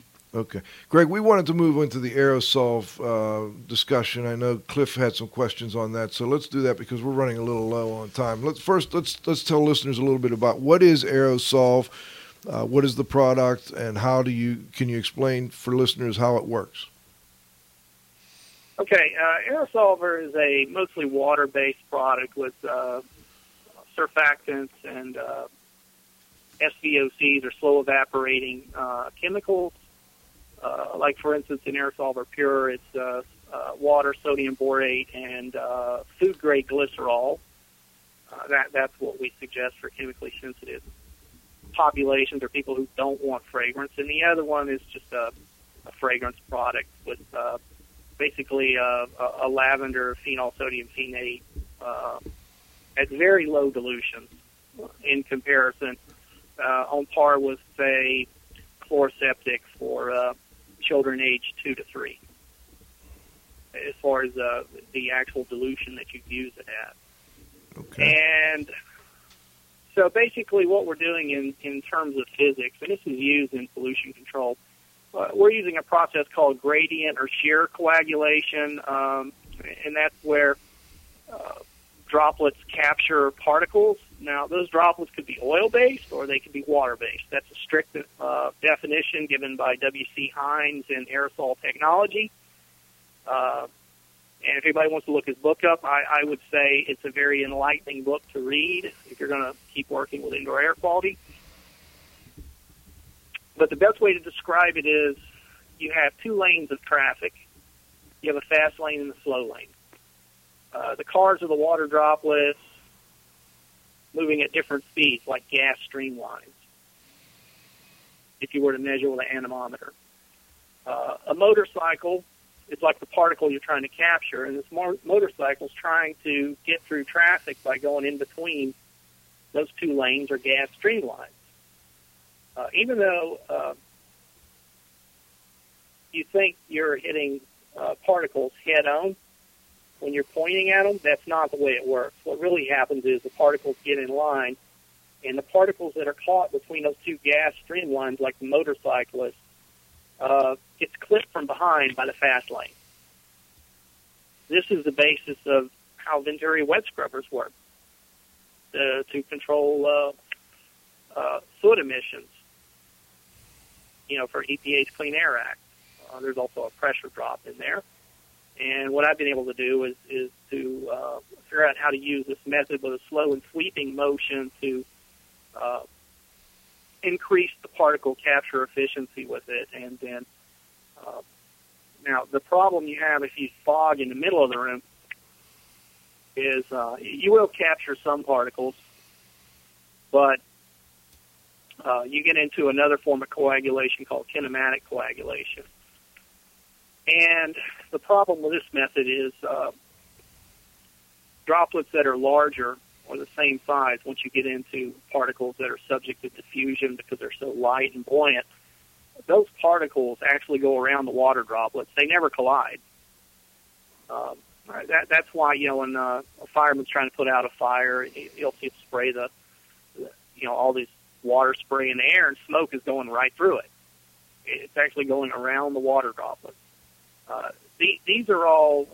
Greg, we wanted to move into the aerosol discussion. I know Cliff had some questions on that, so let's do that because we're running a little low on time. Let's tell listeners a little bit about what is aerosol. What is the product, and can you explain for listeners how it works? Okay, Aerosolver is a mostly water-based product with surfactants and SVOCs, or slow evaporating chemicals. Like for instance, in Aerosolver Pure, it's water, sodium borate, and food-grade glycerol. That's what we suggest for chemically sensitive populations or people who don't want fragrance, and the other one is just a fragrance product with basically a lavender phenol sodium phenate at very low dilutions in comparison, on par with, say, chloraseptic for children aged 2 to 3, as far as the actual dilution that you use it at. Okay. And so basically what we're doing in terms of physics, and this is used in pollution control, we're using a process called gradient or shear coagulation, and that's where droplets capture particles. Now, those droplets could be oil-based or they could be water-based. That's a strict definition given by W.C. Hinds in Aerosol Technology. And if anybody wants to look his book up, I would say it's a very enlightening book to read if you're going to keep working with indoor air quality. But the best way to describe it is you have two lanes of traffic. You have a fast lane and a slow lane. The cars are the water droplets moving at different speeds, like gas streamlines, if you were to measure with an anemometer. A motorcycle, it's like the particle you're trying to capture, and this motorcycle's trying to get through traffic by going in between those two lanes or gas streamlines. Even though you think you're hitting particles head-on when you're pointing at them, that's not the way it works. What really happens is the particles get in line, and the particles that are caught between those two gas streamlines, like the motorcyclist, gets clipped from behind by the fast lane. This is the basis of how Venturi wet scrubbers work to control soot emissions, for EPA's Clean Air Act. There's also a pressure drop in there. And what I've been able to do is to figure out how to use this method with a slow and sweeping motion to increase the particle capture efficiency with it. And then now the problem you have if you fog in the middle of the room is you will capture some particles, but you get into another form of coagulation called kinematic coagulation. And the problem with this method is droplets that are larger or the same size, once you get into particles that are subject to diffusion because they're so light and buoyant, those particles actually go around the water droplets. They never collide. That's why, when a fireman's trying to put out a fire, you'll see it spray all this water spray in the air, and smoke is going right through it. It's actually going around the water droplets. These are all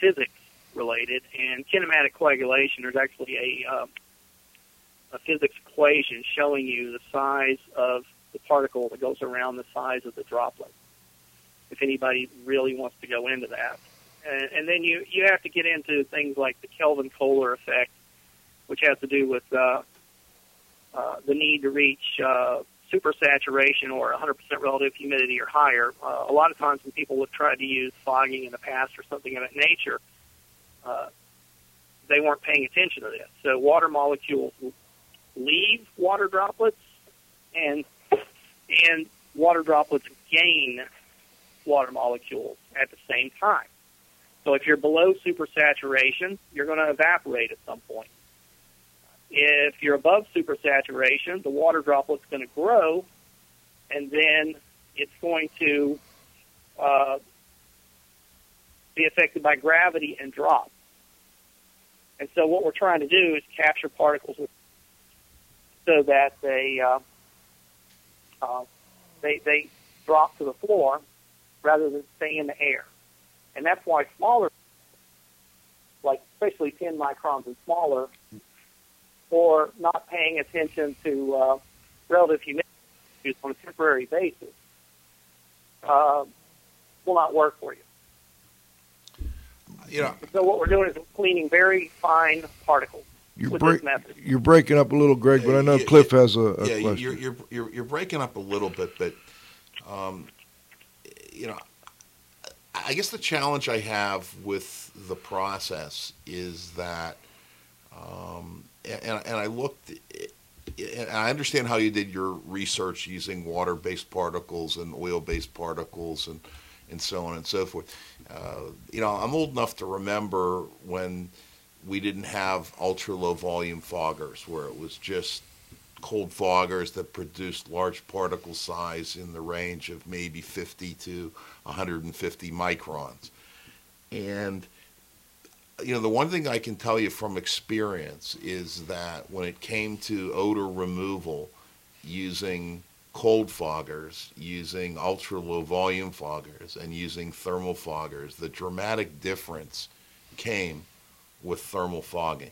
physics related, and kinematic coagulation, there's actually a physics equation showing you the size of the particle that goes around the size of the droplet, if anybody really wants to go into that. And then you have to get into things like the Kelvin-Kohler effect, which has to do with the need to reach supersaturation or 100% relative humidity or higher. A lot of times when people have tried to use fogging in the past or something of that nature, they weren't paying attention to this. So water molecules leave water droplets, and water droplets gain water molecules at the same time. So if you're below supersaturation, you're going to evaporate at some point. If you're above supersaturation, the water droplet's going to grow, and then it's going to be affected by gravity and drop. And so what we're trying to do is capture particles so that they drop to the floor rather than stay in the air. And that's why smaller, like especially 10 microns and smaller, or not paying attention to relative humidity on a temporary basis, will not work for you. Yeah. So what we're doing is cleaning very fine particles. You're breaking up a little, Greg, but I know Cliff has a question. You're breaking up a little bit, but you know, I guess the challenge I have with the process is that, and I looked, and I understand how you did your research using water-based particles and oil-based particles and so on and so forth. You know, I'm old enough to remember when we didn't have ultra-low volume foggers, where it was just cold foggers that produced large particle size in the range of maybe 50 to 150 microns. And, you know, the one thing I can tell you from experience is that when it came to odor removal using cold foggers, using ultra-low volume foggers, and using thermal foggers, the dramatic difference came with thermal fogging.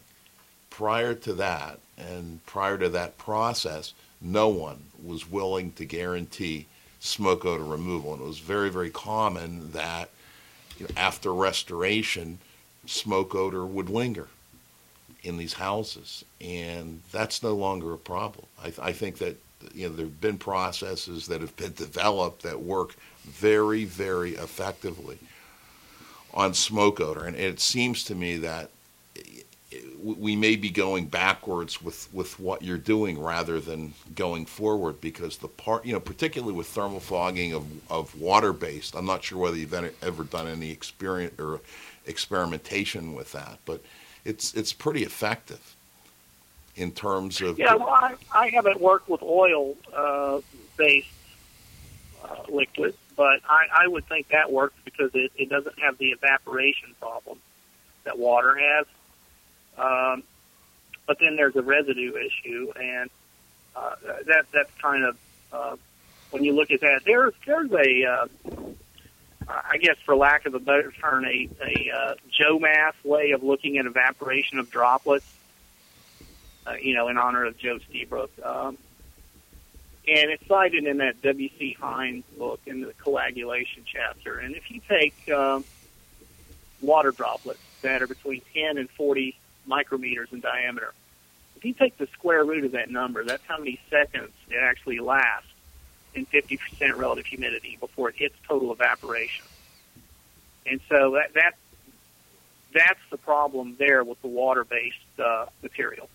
Prior to that, and prior to that process, no one was willing to guarantee smoke odor removal. And it was very, very common that, you know, after restoration, smoke odor would linger in these houses. And that's no longer a problem. I think that, you know, there have been processes that have been developed that work very, very effectively on smoke odor. And it seems to me that we may be going backwards with what you're doing rather than going forward, because the part, you know, particularly with thermal fogging of water-based, I'm not sure whether you've ever done any experience or experimentation with that, but it's pretty effective in terms of... Yeah, well, I haven't worked with oil-based liquids, but I would think that works because it doesn't have the evaporation problem that water has. But then there's a residue issue, and that's kind of, when you look at that, there's a, I guess for lack of a better term, a Joe Math way of looking at evaporation of droplets, you know, in honor of Joe Steebrook. And it's cited in that W.C. Hinds book in the coagulation chapter. And if you take water droplets that are between 10 and 40 micrometers in diameter, if you take the square root of that number, that's how many seconds it actually lasts in 50% relative humidity before it hits total evaporation. And so that's the problem there with the water-based materials.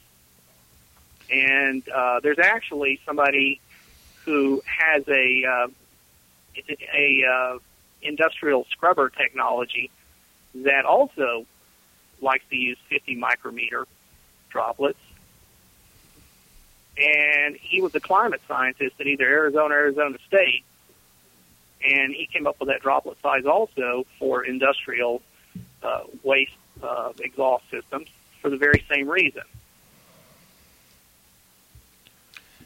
And there's actually somebody who has a industrial scrubber technology that also likes to use 50 micrometer droplets. And he was a climate scientist at either Arizona or Arizona State, and he came up with that droplet size also for industrial waste exhaust systems for the very same reason.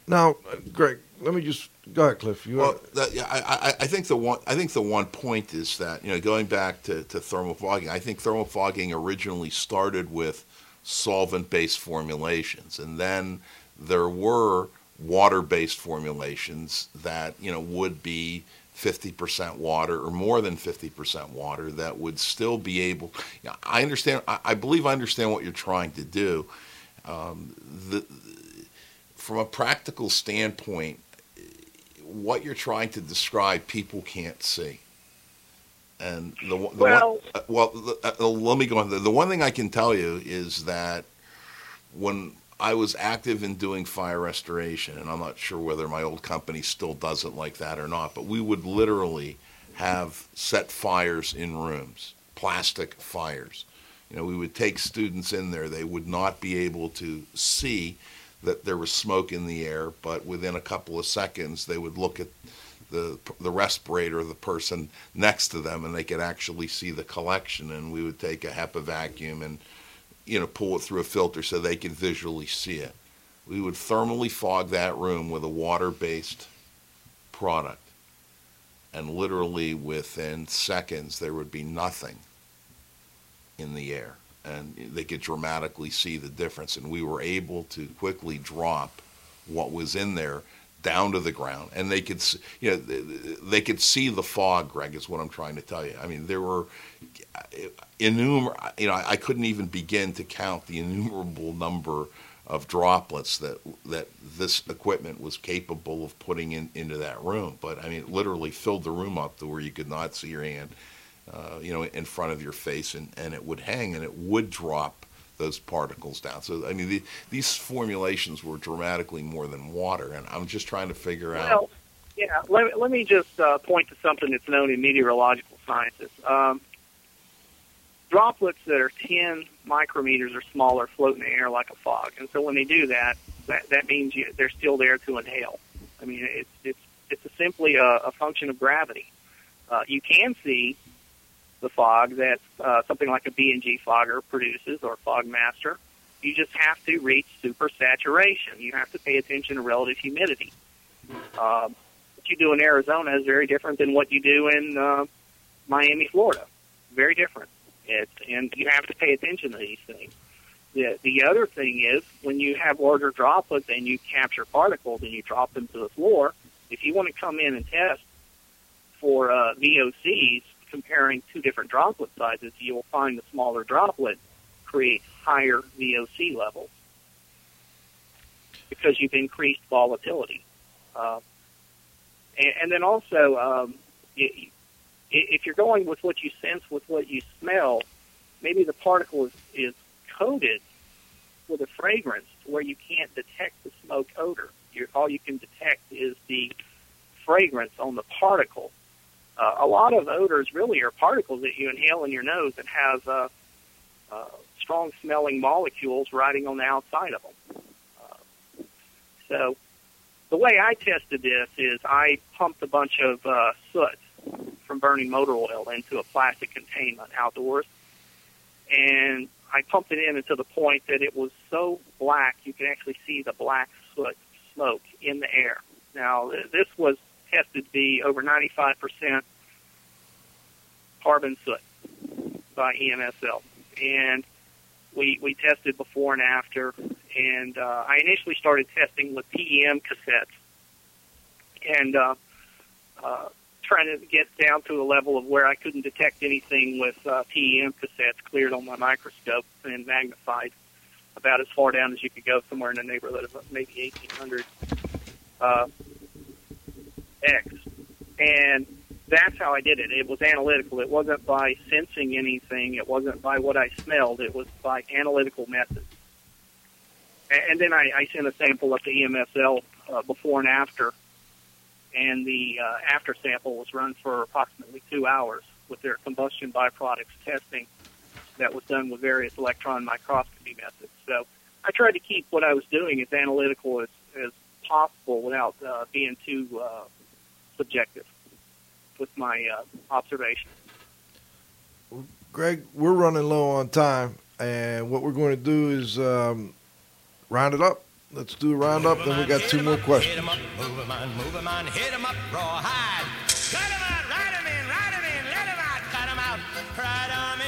Now, Greg, let me just go ahead, Cliff. I think the one point is that, you know, going back to thermal fogging, I think thermal fogging originally started with solvent-based formulations, and then there were water-based formulations that, you know, would be 50% water or more than 50% water that would still be able. You know, I understand. I believe I understand what you're trying to do. From a practical standpoint, what you're trying to describe, people can't see. And let me go on. The one thing I can tell you is that when I was active in doing fire restoration, and I'm not sure whether my old company still does it like that or not, but we would literally have set fires in rooms, plastic fires. You know, we would take students in there. They would not be able to see that there was smoke in the air, but within a couple of seconds, they would look at the respirator of the person next to them, and they could actually see the collection. And we would take a HEPA vacuum and, you know, pull it through a filter so they could visually see it. We would thermally fog that room with a water-based product. And literally within seconds, there would be nothing in the air. And they could dramatically see the difference. And we were able to quickly drop what was in there down to the ground. And they could, you know, they could see the fog, Greg, is what I'm trying to tell you. I mean, there were innumerable, you know, I couldn't even begin to count the innumerable number of droplets that this equipment was capable of putting into that room. But I mean, it literally filled the room up to where you could not see your hand, you know, in front of your face, and it would hang, and it would drop those particles down. So I mean, these formulations were dramatically more than water, and I'm just trying to figure out. Yeah, let me just point to something that's known in meteorological sciences. Droplets that are 10 micrometers or smaller float in the air like a fog. And so when they do that means they're still there to inhale. I mean, it's simply a function of gravity. You can see the fog that something like a B&G fogger produces, or Fogmaster. You just have to reach supersaturation. You have to pay attention to relative humidity. What you do in Arizona is very different than what you do in Miami, Florida. Very different. And you have to pay attention to these things. The other thing is, when you have larger droplets and you capture particles and you drop them to the floor, if you want to come in and test for VOCs comparing two different droplet sizes, you will find the smaller droplet creates higher VOC levels because you've increased volatility. And then also, if you're going with what you sense, with what you smell, maybe the particle is coated with a fragrance where you can't detect the smoke odor. All you can detect is the fragrance on the particle. A lot of odors really are particles that you inhale in your nose that have strong-smelling molecules riding on the outside of them. So the way I tested this is I pumped a bunch of soot from burning motor oil into a plastic containment outdoors, and I pumped it in until the point that it was so black you could actually see the black soot smoke in the air. Now, this was tested to be over 95% carbon soot by EMSL, and we tested before and after, and I initially started testing with PEM cassettes, and trying to get down to a level of where I couldn't detect anything with PEM cassettes cleared on my microscope and magnified about as far down as you could go, somewhere in the neighborhood of maybe 1800 X. And that's how I did it. It was analytical. It wasn't by sensing anything. It wasn't by what I smelled. It was by analytical methods. And then I sent a sample up to EMSL before and after, and the after sample was run for approximately 2 hours with their combustion byproducts testing that was done with various electron microscopy methods. So I tried to keep what I was doing as analytical as possible without being too subjective with my observation. Well, Greg, we're running low on time, and what we're going to do is round it up. Let's do a roundup, then we got two more questions. Hit 'em up, move 'em on, hit 'em up, raw hide. Cut 'em out, ride 'em in, let 'em out, cut 'em out, ride 'em in,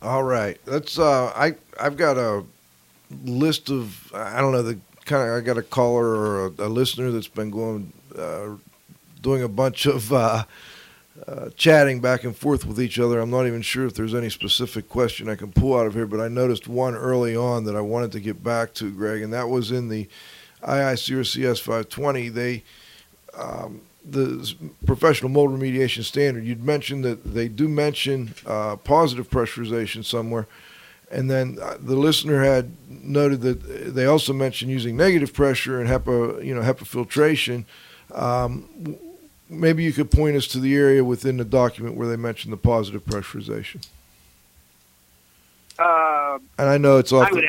All right, let's. I've got a list of I got a caller or a listener that's been going doing a bunch of chatting back and forth with each other. I'm not even sure if there's any specific question I can pull out of here, but I noticed one early on that I wanted to get back to, Greg, and that was in the IICRC S520. They the professional mold remediation standard, you'd mentioned that they do mention positive pressurization somewhere. And then the listener had noted that they also mentioned using negative pressure and HEPA, you know, HEPA filtration. Maybe you could point us to the area within the document where they mentioned the positive pressurization. And I know it's often.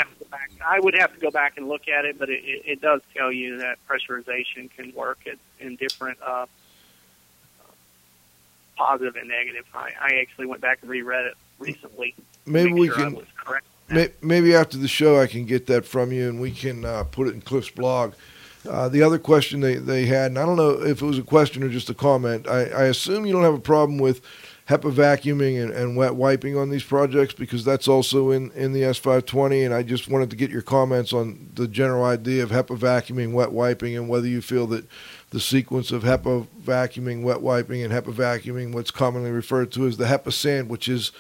I would have to go back and look at it, but it does tell you that pressurization can work in different positive and negative. I actually went back and reread it recently. Maybe we can. Maybe after the show, I can get that from you, and we can put it in Cliff's blog. The other question they had, and I don't know if it was a question or just a comment. I assume you don't have a problem with HEPA vacuuming and wet wiping on these projects, because that's also in the S520, and I just wanted to get your comments on the general idea of HEPA vacuuming, wet wiping, and whether you feel that the sequence of HEPA vacuuming, wet wiping, and HEPA vacuuming, what's commonly referred to as the HEPA sandwich, is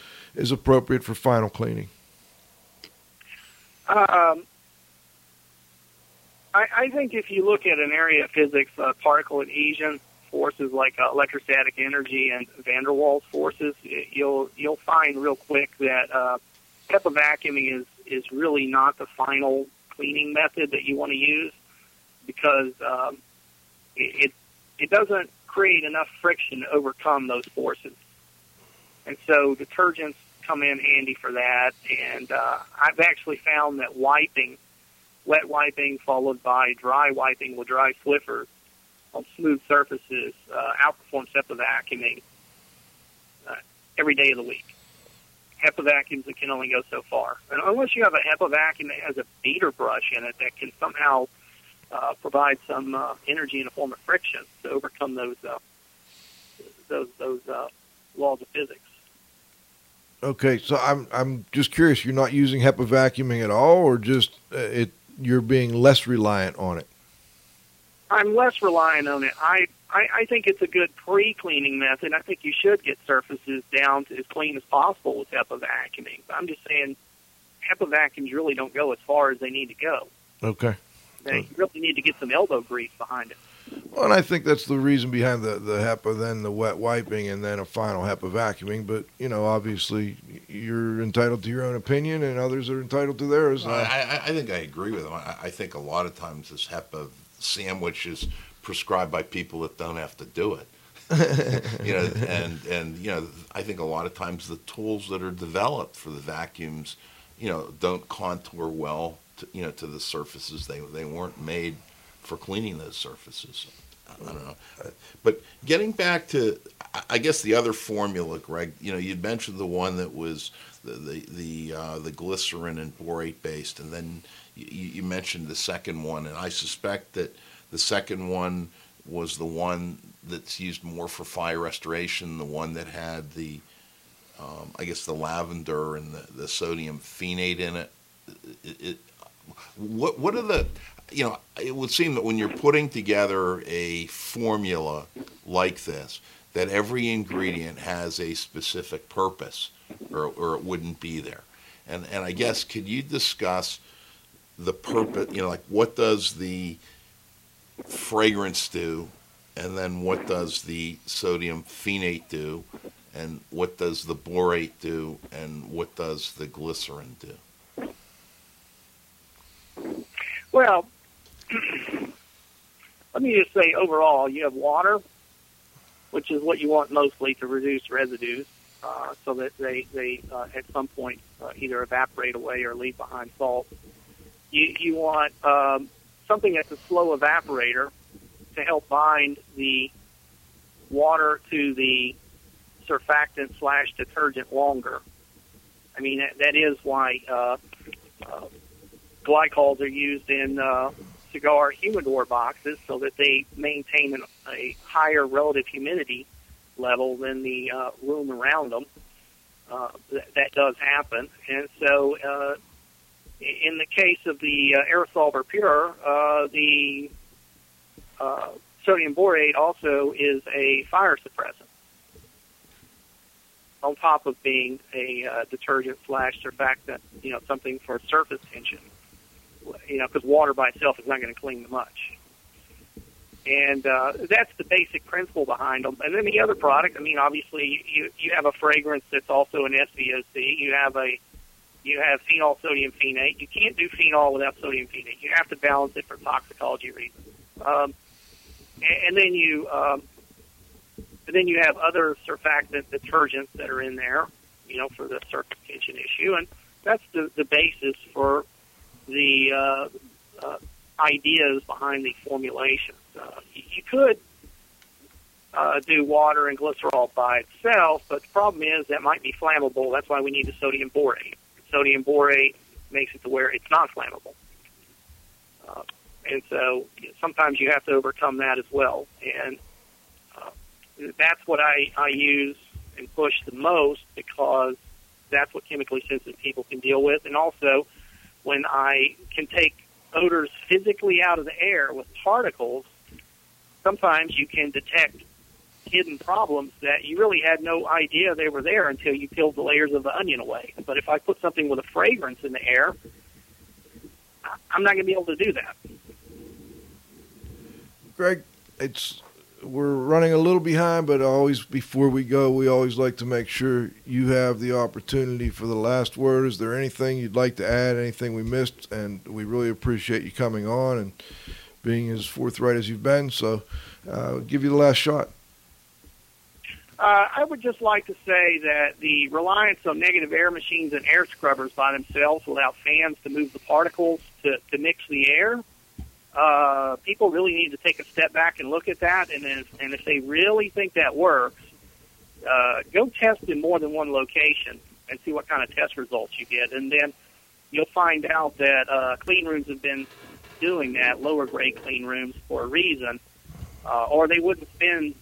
appropriate for final cleaning. I think if you look at an area of physics, particle adhesion, forces like electrostatic energy and van der Waals forces, you'll find real quick that HEPA vacuuming is really not the final cleaning method that you want to use, because it doesn't create enough friction to overcome those forces. And so detergents come in handy for that, and I've actually found that wet wiping followed by dry wiping with dry Swiffer on smooth surfaces outperforms HEPA vacuuming every day of the week. HEPA vacuums that can only go so far. And unless you have a HEPA vacuum that has a beater brush in it that can somehow provide some energy in the form of friction to overcome those laws of physics. Okay, so I'm just curious. You're not using HEPA vacuuming at all, or just you're being less reliant on it? I'm less reliant on it. I think it's a good pre-cleaning method. I think you should get surfaces down to as clean as possible with HEPA vacuuming. But I'm just saying HEPA vacuums really don't go as far as they need to go. Okay. They really need to get some elbow grease behind it. Well, and I think that's the reason behind the HEPA, then the wet wiping, and then a final HEPA vacuuming. But, you know, obviously you're entitled to your own opinion, and others are entitled to theirs. I think I agree with them. I think a lot of times this HEPA sandwich is prescribed by people that don't have to do it. You know, and you know, I think a lot of times the tools that are developed for the vacuums, you know, don't contour well to, you know, to the surfaces. They weren't made for cleaning those surfaces. I don't know. But getting back to, I guess, the other formula, Greg, you know, you'd mentioned the one that was the glycerin and borate based, and then you mentioned the second one, and I suspect that the second one was the one that's used more for fire restoration, the one that had the, I guess, the lavender and the sodium phenate in it. What are the... You know, it would seem that when you're putting together a formula like this, that every ingredient has a specific purpose, or it wouldn't be there. And I guess, could you discuss the purpose, you know, like what does the fragrance do, and then what does the sodium phenate do, and what does the borate do, and what does the glycerin do? Well, let me just say, overall, you have water, which is what you want mostly to reduce residues, so that they at some point either evaporate away or leave behind salt. You want something that's a slow evaporator to help bind the water to the surfactant / detergent longer. I mean, that is why glycols are used in cigar humidor boxes, so that they maintain a higher relative humidity level than the room around them. That does happen. And so in the case of the Aerosolver Pure, the sodium borate also is a fire suppressant, on top of being a detergent / surfactant, you know, something for surface tension. You know, because water by itself is not going to clean much. And that's the basic principle behind them. And then the other product, I mean, obviously, you have a fragrance that's also an SVOC. You have phenol, sodium phenate. You can't do phenol without sodium phenate. You have to balance it for toxicology reasons. And then you have other surfactant detergents that are in there, you know, for the certification issue. And that's the basis for the ideas behind the formulations. You could do water and glycerol by itself, but the problem is that might be flammable. That's why we need the sodium borate. Sodium borate makes it to where it's not flammable. And so sometimes you have to overcome that as well. And that's what I use and push the most, because that's what chemically sensitive people can deal with. And also, when I can take odors physically out of the air with particles, sometimes you can detect hidden problems that you really had no idea they were there until you peeled the layers of the onion away. But if I put something with a fragrance in the air, I'm not going to be able to do that. Greg, we're running a little behind, but always before we go, we always like to make sure you have the opportunity for the last word. Is there anything you'd like to add, anything we missed? And we really appreciate you coming on and being as forthright as you've been. So I'll give you the last shot. I would just like to say that the reliance on negative air machines and air scrubbers by themselves without fans to move the particles to mix the air, people really need to take a step back and look at that. And if they really think that works, go test in more than one location and see what kind of test results you get. And then you'll find out that clean rooms have been doing that, lower grade clean rooms, for a reason, or they wouldn't spend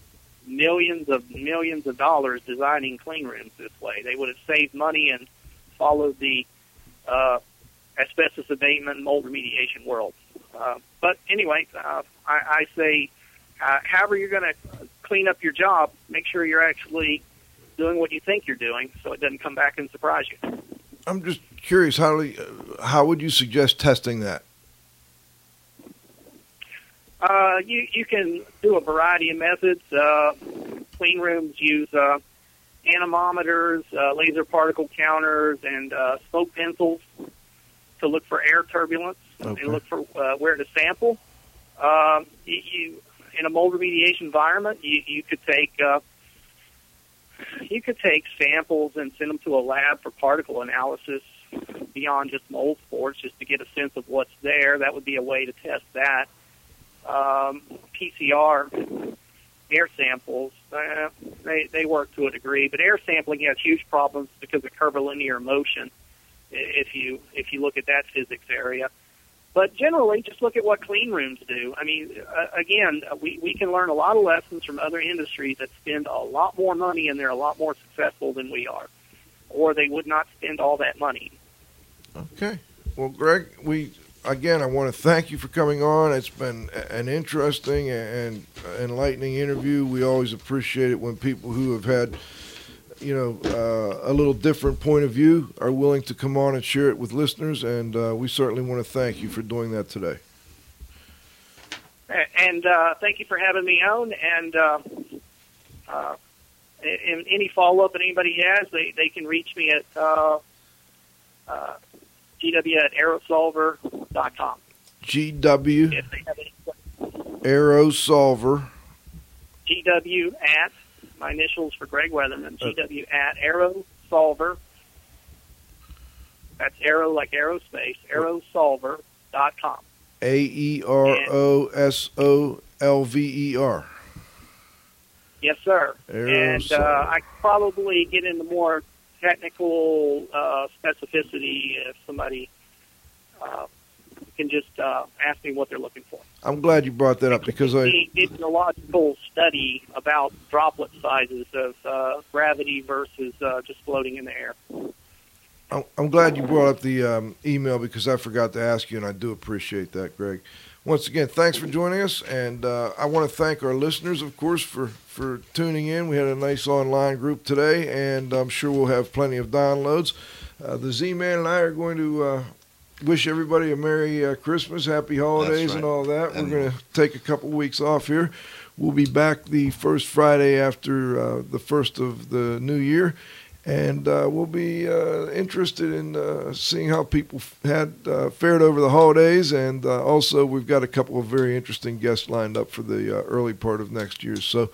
millions of dollars designing clean rooms this way. They would have saved money and followed the asbestos abatement, mold remediation world. But anyway, I say, however you're going to clean up your job, make sure you're actually doing what you think you're doing, so it doesn't come back and surprise you. I'm just curious, how would you suggest testing that? You can do a variety of methods. Clean rooms use anemometers, laser particle counters, and smoke pencils to look for air turbulence. Okay. And look for where to sample. You in a mold remediation environment, you could take samples and send them to a lab for particle analysis beyond just mold spores, just to get a sense of what's there. That would be a way to test that. PCR air samples, they work to a degree, but air sampling has huge problems because of curvilinear motion. If you look at that physics area, but generally just look at what clean rooms do. I mean, again, we can learn a lot of lessons from other industries that spend a lot more money and they're a lot more successful than we are, or they would not spend all that money. Okay. Well, Greg, Again, I want to thank you for coming on. It's been an interesting and enlightening interview. We always appreciate it when people who have had, a little different point of view are willing to come on and share it with listeners, and we certainly want to thank you for doing that today. And thank you for having me on, and in any follow-up that anybody has, they can reach me at gw@aerosolver.com. GW Aerosolver. GW at, my initials for Greg Weatherman, GW at Aerosolver. That's aero like aerospace, aerosolver.com. AEROSOLVER. Yes, sir. And I could probably get into more technical specificity if somebody can just ask me what they're looking for. I'm glad you brought that up, because I did a logical study about droplet sizes of gravity versus just floating in the air. I'm glad you brought up the email, because I forgot to ask you, and I do appreciate that, Greg. Once again, thanks for joining us, and I want to thank our listeners, of course, for tuning in. We had a nice online group today, and I'm sure we'll have plenty of downloads. The Z-Man and I are going to wish everybody a Merry Christmas, Happy Holidays, and all that. And we're going to take a couple weeks off here. We'll be back the first Friday after the first of the new year. And we'll be interested in seeing how people had fared over the holidays. And also, we've got a couple of very interesting guests lined up for the early part of next year. So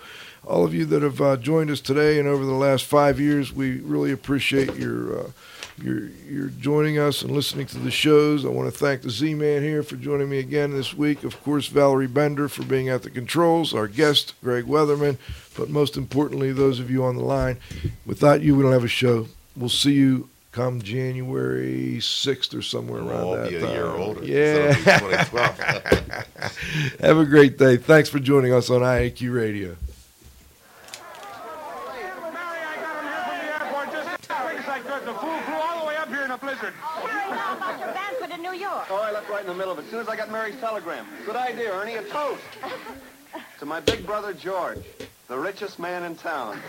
all of you that have joined us today and over the last 5 years, we really appreciate your joining us and listening to the shows. I want to thank the Z-Man here for joining me again this week. Of course, Valerie Bender for being at the controls, our guest, Greg Weatherman, but most importantly, those of you on the line. Without you, we don't have a show. We'll see you come January 6th or somewhere around that time. I'll be a year older. Yeah. So it'll be 2012. Have a great day. Thanks for joining us on IAQ Radio. Oh, I left right in the middle of it, as soon as I got Mary's telegram. Good idea, Ernie, a toast. To my big brother, George, the richest man in town.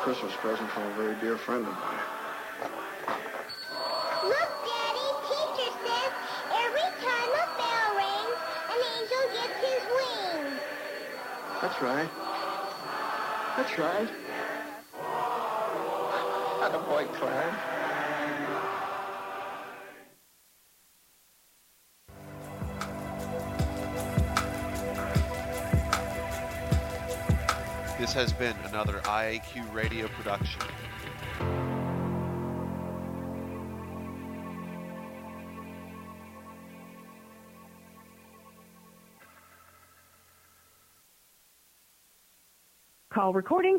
Christmas present from a very dear friend of mine. Look, Daddy, teacher says every time a bell rings, an angel gets his wings. That's right. That's right. Attaboy, Clyde. This has been another IAQ Radio production. Call recording.